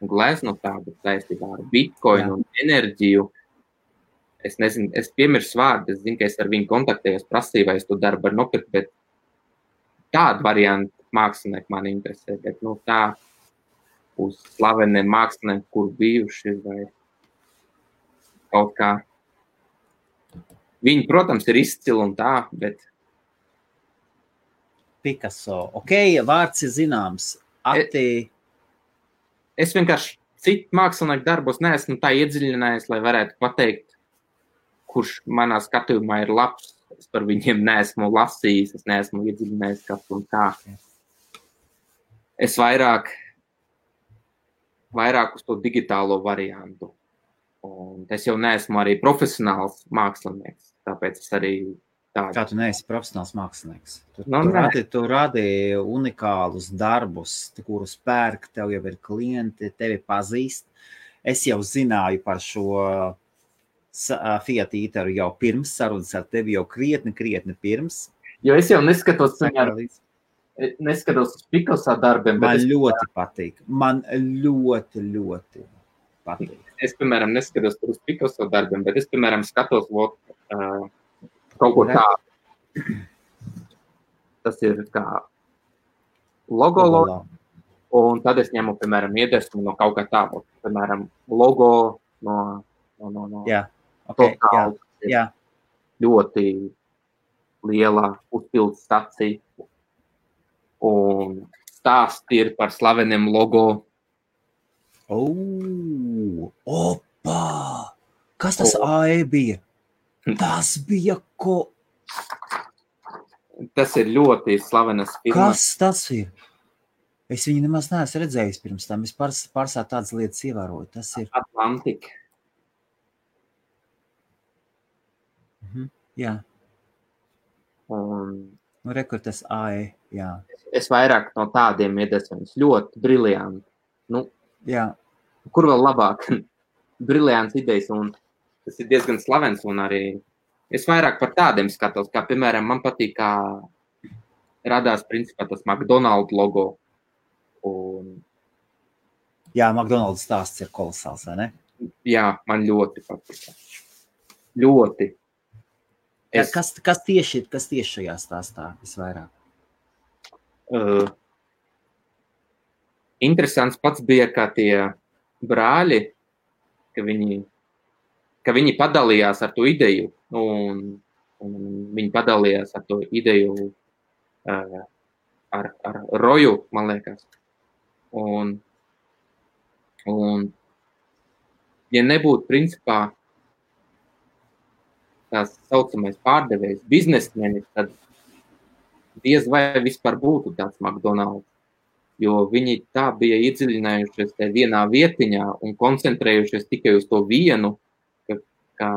gleznu tādu saistībā ar Bitcoin un enerģiju. Es nezinu, es piemirsu vārdu, es zinu, ka es ar viņu kontaktējos, prasīju, vai es to darbu var nopirkt, bet tādu variantu mākslinieku man interesē, bet nu tā uz slaveniem mākslinieku, kur bijuši vai kaut kā. Viņi, protams, ir izcili un tā, bet... Picasso. Okay, vārds ir zināms. Ati... Es vienkārši citu mākslinieku darbos neesmu tā iedziļinājies, lai varētu pateikt, kurš manā skatījumā ir labs. Es par viņiem neesmu lasījis, es neesmu iedziļinājies katru un tā. Es vairāk uz to digitālo variantu. Un es jau neesmu arī profesionāls mākslinieks, tāpēc es arī tādu... Kā tu neesi profesionāls mākslinieks? Tu radi unikālus darbus, kurus pērk, tev jau ir klienti, tevi pazīst. Es jau zināju par šo Fiat Eateru jau pirms sarunas ar tevi, jau krietni pirms. Jo es jau neskatos uz Picasso darbiem. Man ļoti patīk. Man ļoti patīk. Es, piemēram, neskatos uz Picasso darbiem, bet es, piemēram, skatos kaut ko tādu. Tas ir kā logo. Un tad es ņemu, piemēram, iedvesmu no kaut kā tādu. Piemēram, logo no ļoti liela uzpildu stacija. Un stāsti ir par slaveniem logo. Opa! Kas tas AE bija? Tas bija ko? Tas ir ļoti slavenas firmas. Kas tas ir? Es viņu nemaz neesmu redzējis pirms tam. Es pārsāt tādas lietas ievēroju. Tas ir... Atlantik. Jā. Nu, rekur tas AE, jā. Es vairāk no tādiem iedvesmojos. Ļoti briljanti. Nu, jā. Kur vēl labāk? Briljants idejas, un tas ir diezgan slavens, un arī es vairāk par tādiem skatos, kā, piemēram, man patīk, kā radās, principā, tas McDonald's logo. Un... Jā, McDonald's stāsts ir kolosāls, vai ne? Jā, man ļoti patīk. Ļoti. Es... Kas tieši šajā stāstā visvairāk? Interesants pats bija, kā tie brāļi, ka viņi padalījās ar to ideju, un viņi padalījās ar to ideju ar roju, man liekas. Un ja nebūtu principā tās saucamais pārdevējs, biznesmenis, tad diez vai vispār būtu tāds McDonald's. Jo viņi tā bija iedziļinājušies te vienā vietiņā un koncentrējušies tikai uz to vienu, ka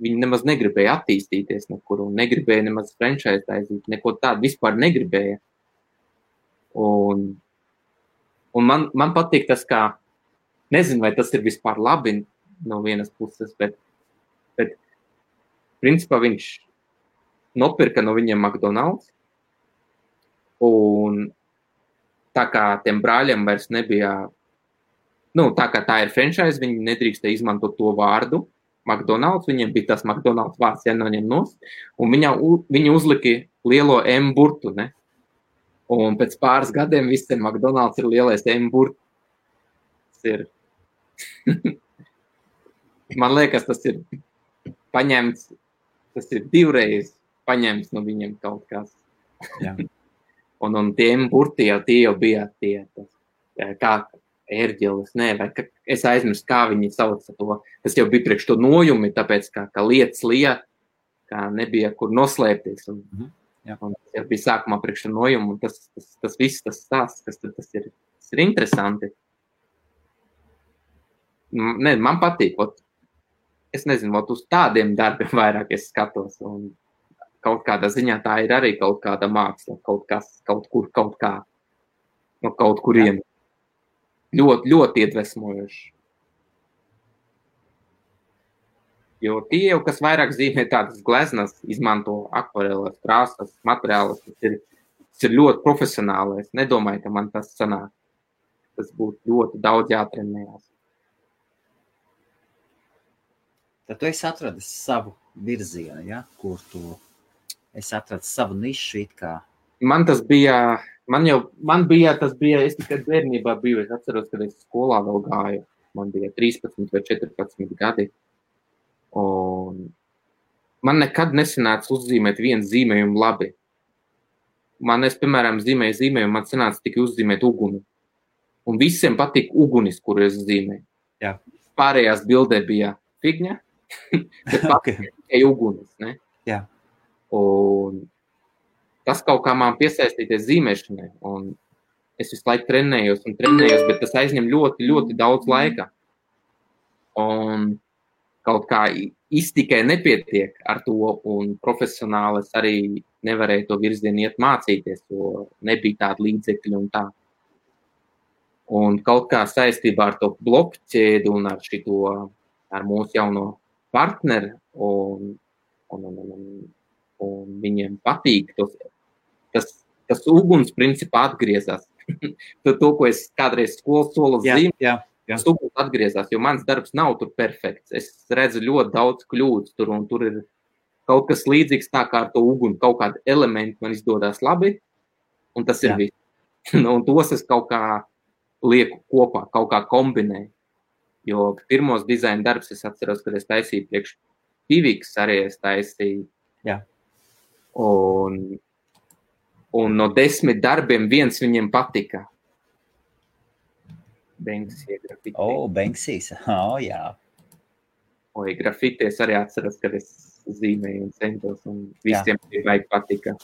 viņi nemaz negribēja attīstīties nekur un negribēja nemaz franchise aiziet, neko tādu vispār negribēja. Un man patīk tas, kā, nezinu, vai tas ir vispār labi no vienas puses, bet principā viņš nopirka no viņiem McDonald's un tā kā tiem brāļiem vairs nebija, nu, tā kā tā ir franchise, viņi nedrīkstē izmantot to vārdu, McDonald's, viņiem bija tas McDonald's vārds jānoņem nos, un viņi uzlika lielo M burtu, ne? Un pēc pāris gadiem viss ir McDonald's ir lielais M burtu. Tas ir... Man liekas, tas ir paņemts, tas ir divreiz paņemts no viņiem kaut kas. Jā. Un tiem burti jau tie jau bija tie, kā ērģeles, nē, vai es aizmirstu, kā viņi sauca to. Tas jau bija priekš to nojumi, tāpēc kā lietas kā nebija kur noslēpties. Un tas jau bija sākumā priekš to nojumu, un tas viss tas stāsts, tas ir interesanti. Nē, man patīk, es nezinu, uz tādiem darbiem vairāk es skatos, un kaut kādā ziņā tā ir arī kaut kāda māksla, kaut kas, kaut kā, no kaut kuriem. Ļoti, ļoti iedvesmojoši. Jo tie jau, kas vairāk zīmē tādas gleznas, izmanto akvarelēs, krāsas, materiālus, tas ir ļoti profesionālais. Nedomāju, ka man tas sanāk. Tas būtu ļoti daudz jātrenējās. Tad tu esi atradis savu virzienu, ja? Kur tu esi atradis savu nišu it kā. Es tikai bērnībā biju, es atceros, kad es skolā vēl gāju, man bija 13 vai 14 gadi, un man nekad nesanāca uzzīmēt vienu zīmējumu labi. Es, piemēram, zīmēju zīmējumu, man sanāca tikai uzzīmēt uguni, un visiem patīk ugunis, kuru es zīmēju. Jā. Pārējās bildē bija figņa, bet patīk tikai ugunis, ne? Jā. Un tas kaut kā man piesaistīties zīmēšanai, un es visu laiku trenējos, bet tas aizņem ļoti, ļoti daudz laika. Un kaut kā iztikai nepietiek ar to, un profesionāli es arī nevarēju to virzienu iet mācīties, jo nebija tāda līdzekļa un tā. Un kaut kā saistībā ar to blokķēdi un ar šito, ar mūsu jauno partneri, un viņiem patīk tos Tas uguns principā atgriezās. To, ko es kādreiz skolas zīmēju, tas uguns atgriezās, jo mans darbs nav tur perfekts. Es redzu ļoti daudz kļūdas tur, un tur ir kaut kas līdzīgs tā kā ar to uguni. Kaut kādi elementi man izdodas labi, un tas ir viss. Un tos es kaut kā lieku kopā, kaut kā kombinēju. Jo pirmos dizaina darbs es atceros, kad es taisīju priekš Piviks, arī es taisīju. Jā. Un no 10 darbiem viens viņiem patika. Banksija grafitē. Banksijas. Jā. Grafitē es arī atceros, kad es zīmēju un centos, un visiem vajag patika.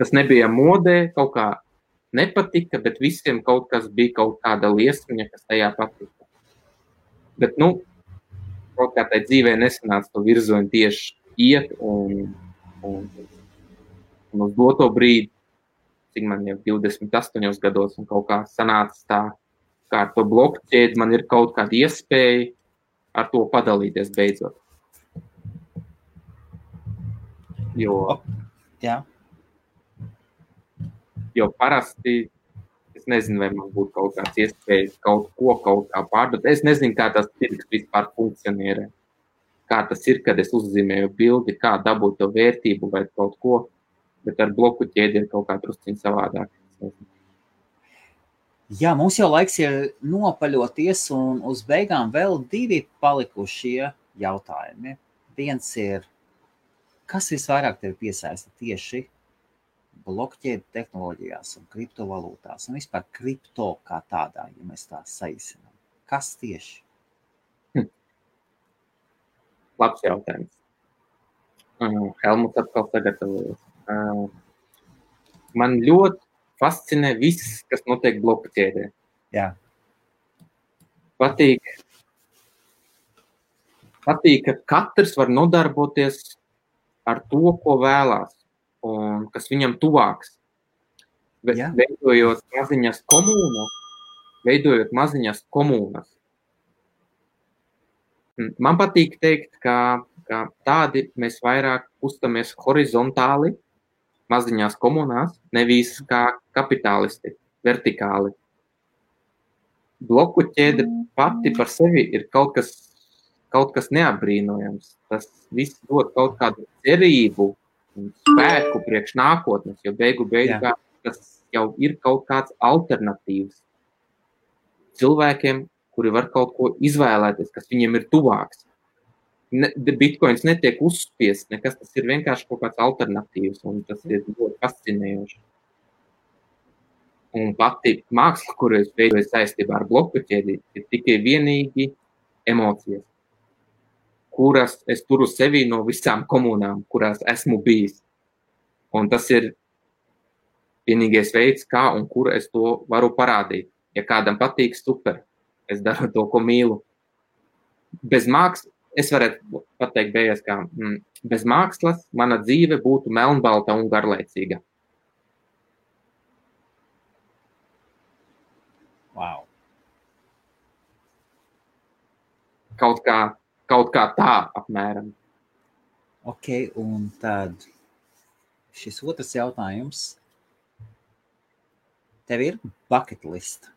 Tas nebija modē, kaut kā nepatika, bet visiem kaut kas bija kaut kāda liesmiņa, kas tajā patika. Bet, kaut kā tai dzīvē nesanāca to virzoņu tieši iet, un uz doto brīdi, man jau 28 gados, un kaut kā sanāca tā, kā ar to blokķēdi man ir kaut kāda iespēja ar to padalīties beidzot. Jo parasti, es nezinu, vai man būtu kaut kāds iespējas kaut kā pārdot. Es nezinu, kā tas tirgus vispār funkcionē. Kā tas ir, kad es uzzīmēju bildi, kā dabūt to vērtību vai kaut ko. Bet ar bloku ķēdi ir kaut kā trusciņa savādāk. Jā, mums jau laiks ir nopaļoties, un uz beigām vēl 2 palikušie jautājumi. Viens ir, kas visvairāk tevi piesaista tieši blokķēdi tehnoloģijās un kriptovalūtās, un vispār kripto kā tādā, ja mēs tā saīsinām. Kas tieši? Labs jautājums. Helmuts atkal sagatavojas. Man ļoti fascinē viss, kas notiek blokķēdē. Jā. Patīk, ka katrs var nodarboties ar to, ko vēlās, un kas viņam tuvāks. Veidojot maziņas komunas. Man patīk teikt, ka tādi mēs vairāk kustamies horizontāli, maziņās komunās, nevis kā kapitālisti, vertikāli. Bloku ķēde pati par sevi ir kaut kas neapbrīnojams. Tas viss dod kaut kādu cerību un spēku priekš nākotnes, jo beigu tas jau ir kaut kāds alternatīvs cilvēkiem, kuri var kaut ko izvēlēties, kas viņiem ir tuvāks. Bitcoins netiek uzspiest, nekas, tas ir vienkārši kaut kāds alternatīvs, un tas ir ļoti fascinējoši. Un pati māksla, kuru es veidoju saistībā ar bloku ķēdi, ir tikai vienīgi emocijas, kuras es turu sevi no visām komunām, kurās esmu bijis. Un tas ir vienīgais veids, kā un kur es to varu parādīt. Ja kādam patīk, super, es daru to, ko mīlu. Bez mākslas, es varētu pateikt beigās, ka bez mākslas mana dzīve būtu melnbalta un garlaicīga. Wow. Kaut kā Kaut kā tā, apmēram. Ok, un tad šis otrs jautājums. Tev ir bucket list.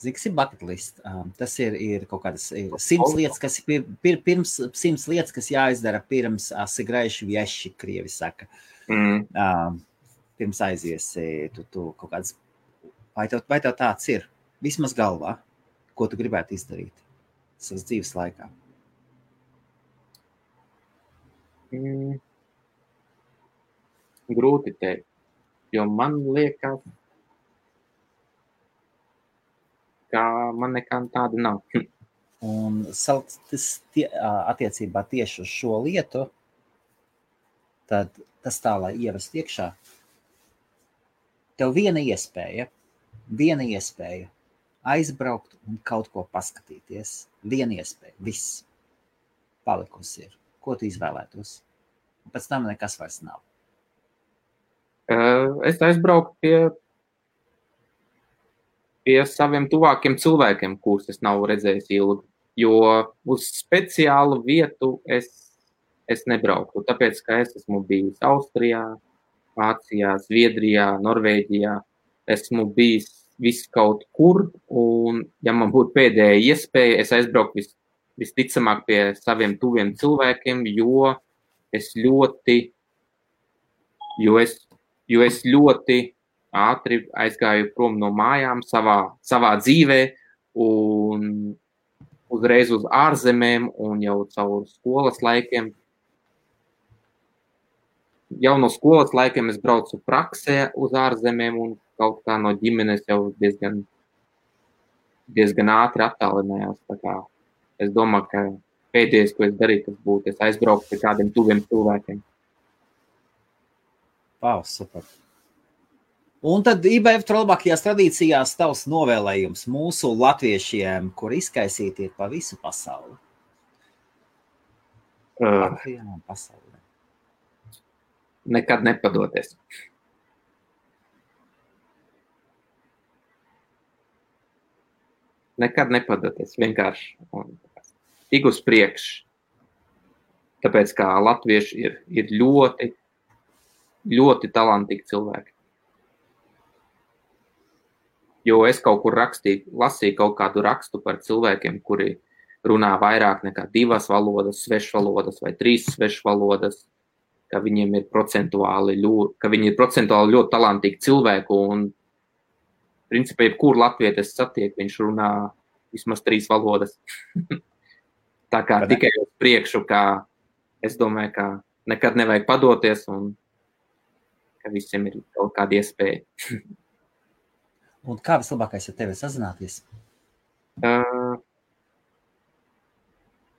Zini, kas ir bucket list? Tas ir kaut kādas 100 lietas, kas ir pirms 100 lietas, kas jāizdara pirms asigraiši vieši, krievi saka. Pirms aiziesi, tu kaut kādas... Vai tev tāds ir? Vismaz galvā, ko tu gribētu izdarīt savas dzīves laikā? Grūti teikt, jo man liekas, man nekā tāda nav. Un attiecībā tieši uz šo lietu, tad tas tā, lai ievest iekšā, tev viena iespēja aizbraukt un kaut ko paskatīties. Viena iespēja, viss palikusi ir. Ko tu izvēlētos? Un pēc tam nekas vairs nav. Es aizbrauku pie saviem tuvākiem cilvēkiem, kurus es nav redzējis ilgi, jo uz speciālu vietu es nebrauku, tāpēc, ka es esmu bijis Austrijā, Vācijā, Zviedrijā, Norvēģijā, esmu bijis viskaut kur, un ja man būtu pēdējā iespēja, es aizbrauku visticamāk pie saviem tuviem cilvēkiem, jo es ļoti ātri aizgāju prom no mājām savā dzīvē un uzreiz uz ārzemēm un jau caur skolas laikiem. Jau no skolas laikiem es braucu praksē uz ārzemēm un kaut kā no ģimenes jau diezgan ātri attālinājās. Tā kā es domāju, ka pēdējais, ko es darītu, tas būtu, es aizbraucu pie kādiem tuviem cilvēkiem. Pau, super. Un tad IBF trollbakajās tradīcijās tavs novēlējums mūsu latviešiem, kur izkaisīti ir pa visu pasauli. Latvijām pasaulē. Nekad nepadoties. Nekad nepadoties, vienkārši. Un tik uz priekš. Tāpēc, kā latvieši ir ļoti, ļoti talantīgi cilvēki. Jo es kaut kur lasīju kaut kādu rakstu par cilvēkiem, kuri runā vairāk nekā 2 valodas, svešvalodas vai 3 svešvalodas, ka viņiem ir procentuāli ļoti talantīgi cilvēku un, principā, jebkur latvietis satiek, viņš runā vismaz 3 valodas. Tā kā tikai uz priekšu, kā es domāju, ka nekad nevajag padoties un ka visiem ir kaut kāda iespēja. Un kā vislabākais ar tevi sazināties?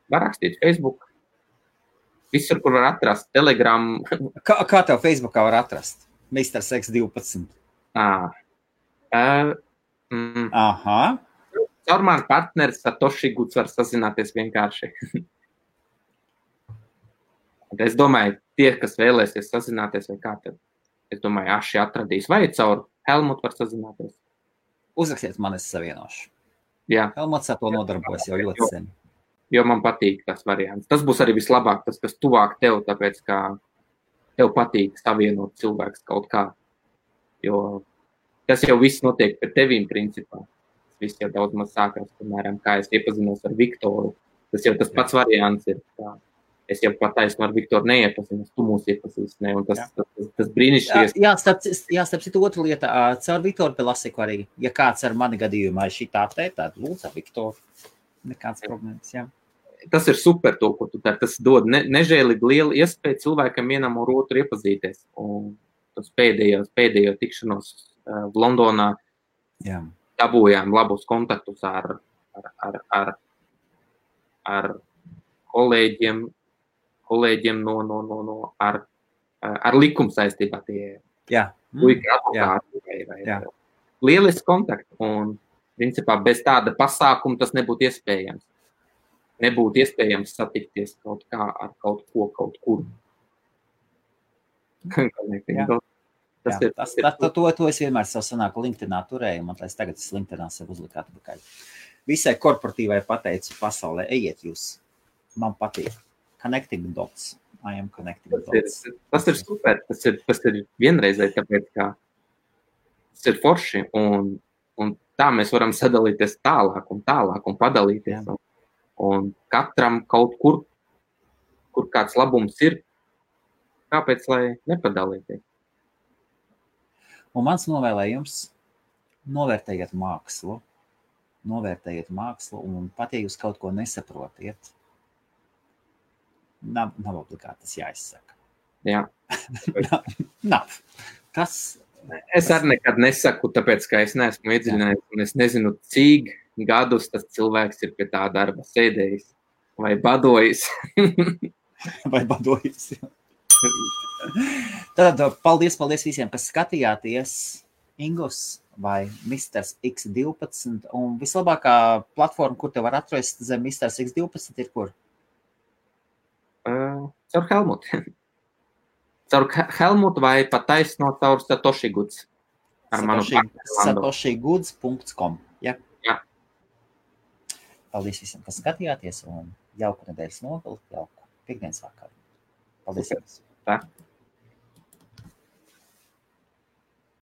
Var rakstīt Facebook. Visur, kur var atrast. Telegram. Kā tev Facebookā var atrast? Mr. X12. Aha. Ar mani partneri Satoshi Guts var sazināties vienkārši. Es domāju, tie, kas vēlēsies sazināties, vai kā tev, es domāju, aši atradīs. Vai caur Helmut var sazināties? Uzrakstiet man, es savienošu. Jā. Helmuts ar to nodarbojas jau ļoti sen. Jo man patīk tas variants. Tas būs arī vislabāk, tas, kas tuvāk tev, tāpēc, ka tev patīk savienot cilvēks kaut kā. Jo tas jau viss notiek par tevīm, principā. Viss jau daudz maz sākās, piemēram, kā es iepazinos ar Viktoru. Tas jau tas pats variants ir. Tā. Es jau pataisnu ar Viktoru neiepazinos, tu mūs iepazīst, ne, un tas brīnišķīgs. Jā, starp citu otru lieta, caur Viktoru pie lasiku arī, ja kāds ar mani gadījumā ir šitā te, tad lūdzu ar Viktoru, nekāds problēmas, jā. Tas ir super to, ko tu dari, tas dod nežēlīgi lielu iespēju cilvēkam vienam ar otru iepazīties, un tas pēdējo tikšanos Londonā jā. Dabūjām labus kontaktus ar kolēģiem no ar likumu saistībā tie puika advokāti vai lielisks kontakts un principā bez tāda pasākuma tas nebūtu iespējams. Nebūtu iespējams satikties kaut kā ar kaut ko kaut kur. To es vienmēr savu sanāku LinkedInā turēju, man lai es tagad LinkedInā sev uzlikātu pakaļ. visai korporatīvai pateicu pasaulē, ejiet jūs, man patīk. Connecting dots. I am connecting dots. Tas ir super. Tas ir vienreizēji, tāpēc, ka tas ir forši un tā mēs varam sadalīties tālāk un padalīties. Un katram kaut kur kāds labums ir, kāpēc, lai nepadalīties? Un mans novēlējums, novērtējiet mākslu un pat, ja jūs kaut ko nesaprotiet, nav obligāti tas jāizsaka. Jā. Nav. Es arī nekad nesaku, tāpēc, ka es neesmu iedziļinājis, un es nezinu, cik gadus tas cilvēks ir pie tā darba sēdējis vai badojis. Tātad, paldies visiem, kas skatījāties Ingus vai Mr. X12, un vislabākā platforma, kur te var atrast zem Mr. X12, ir kur? Caur Helmutu. Caur Helmutu vai pataisno caur Satoshi Goods. Satoshigoods.com Jā. Paldies visiem, kas skatījāties, un jauku nedēļas nogali, jauku piekdienas vakaru. Paldies jums.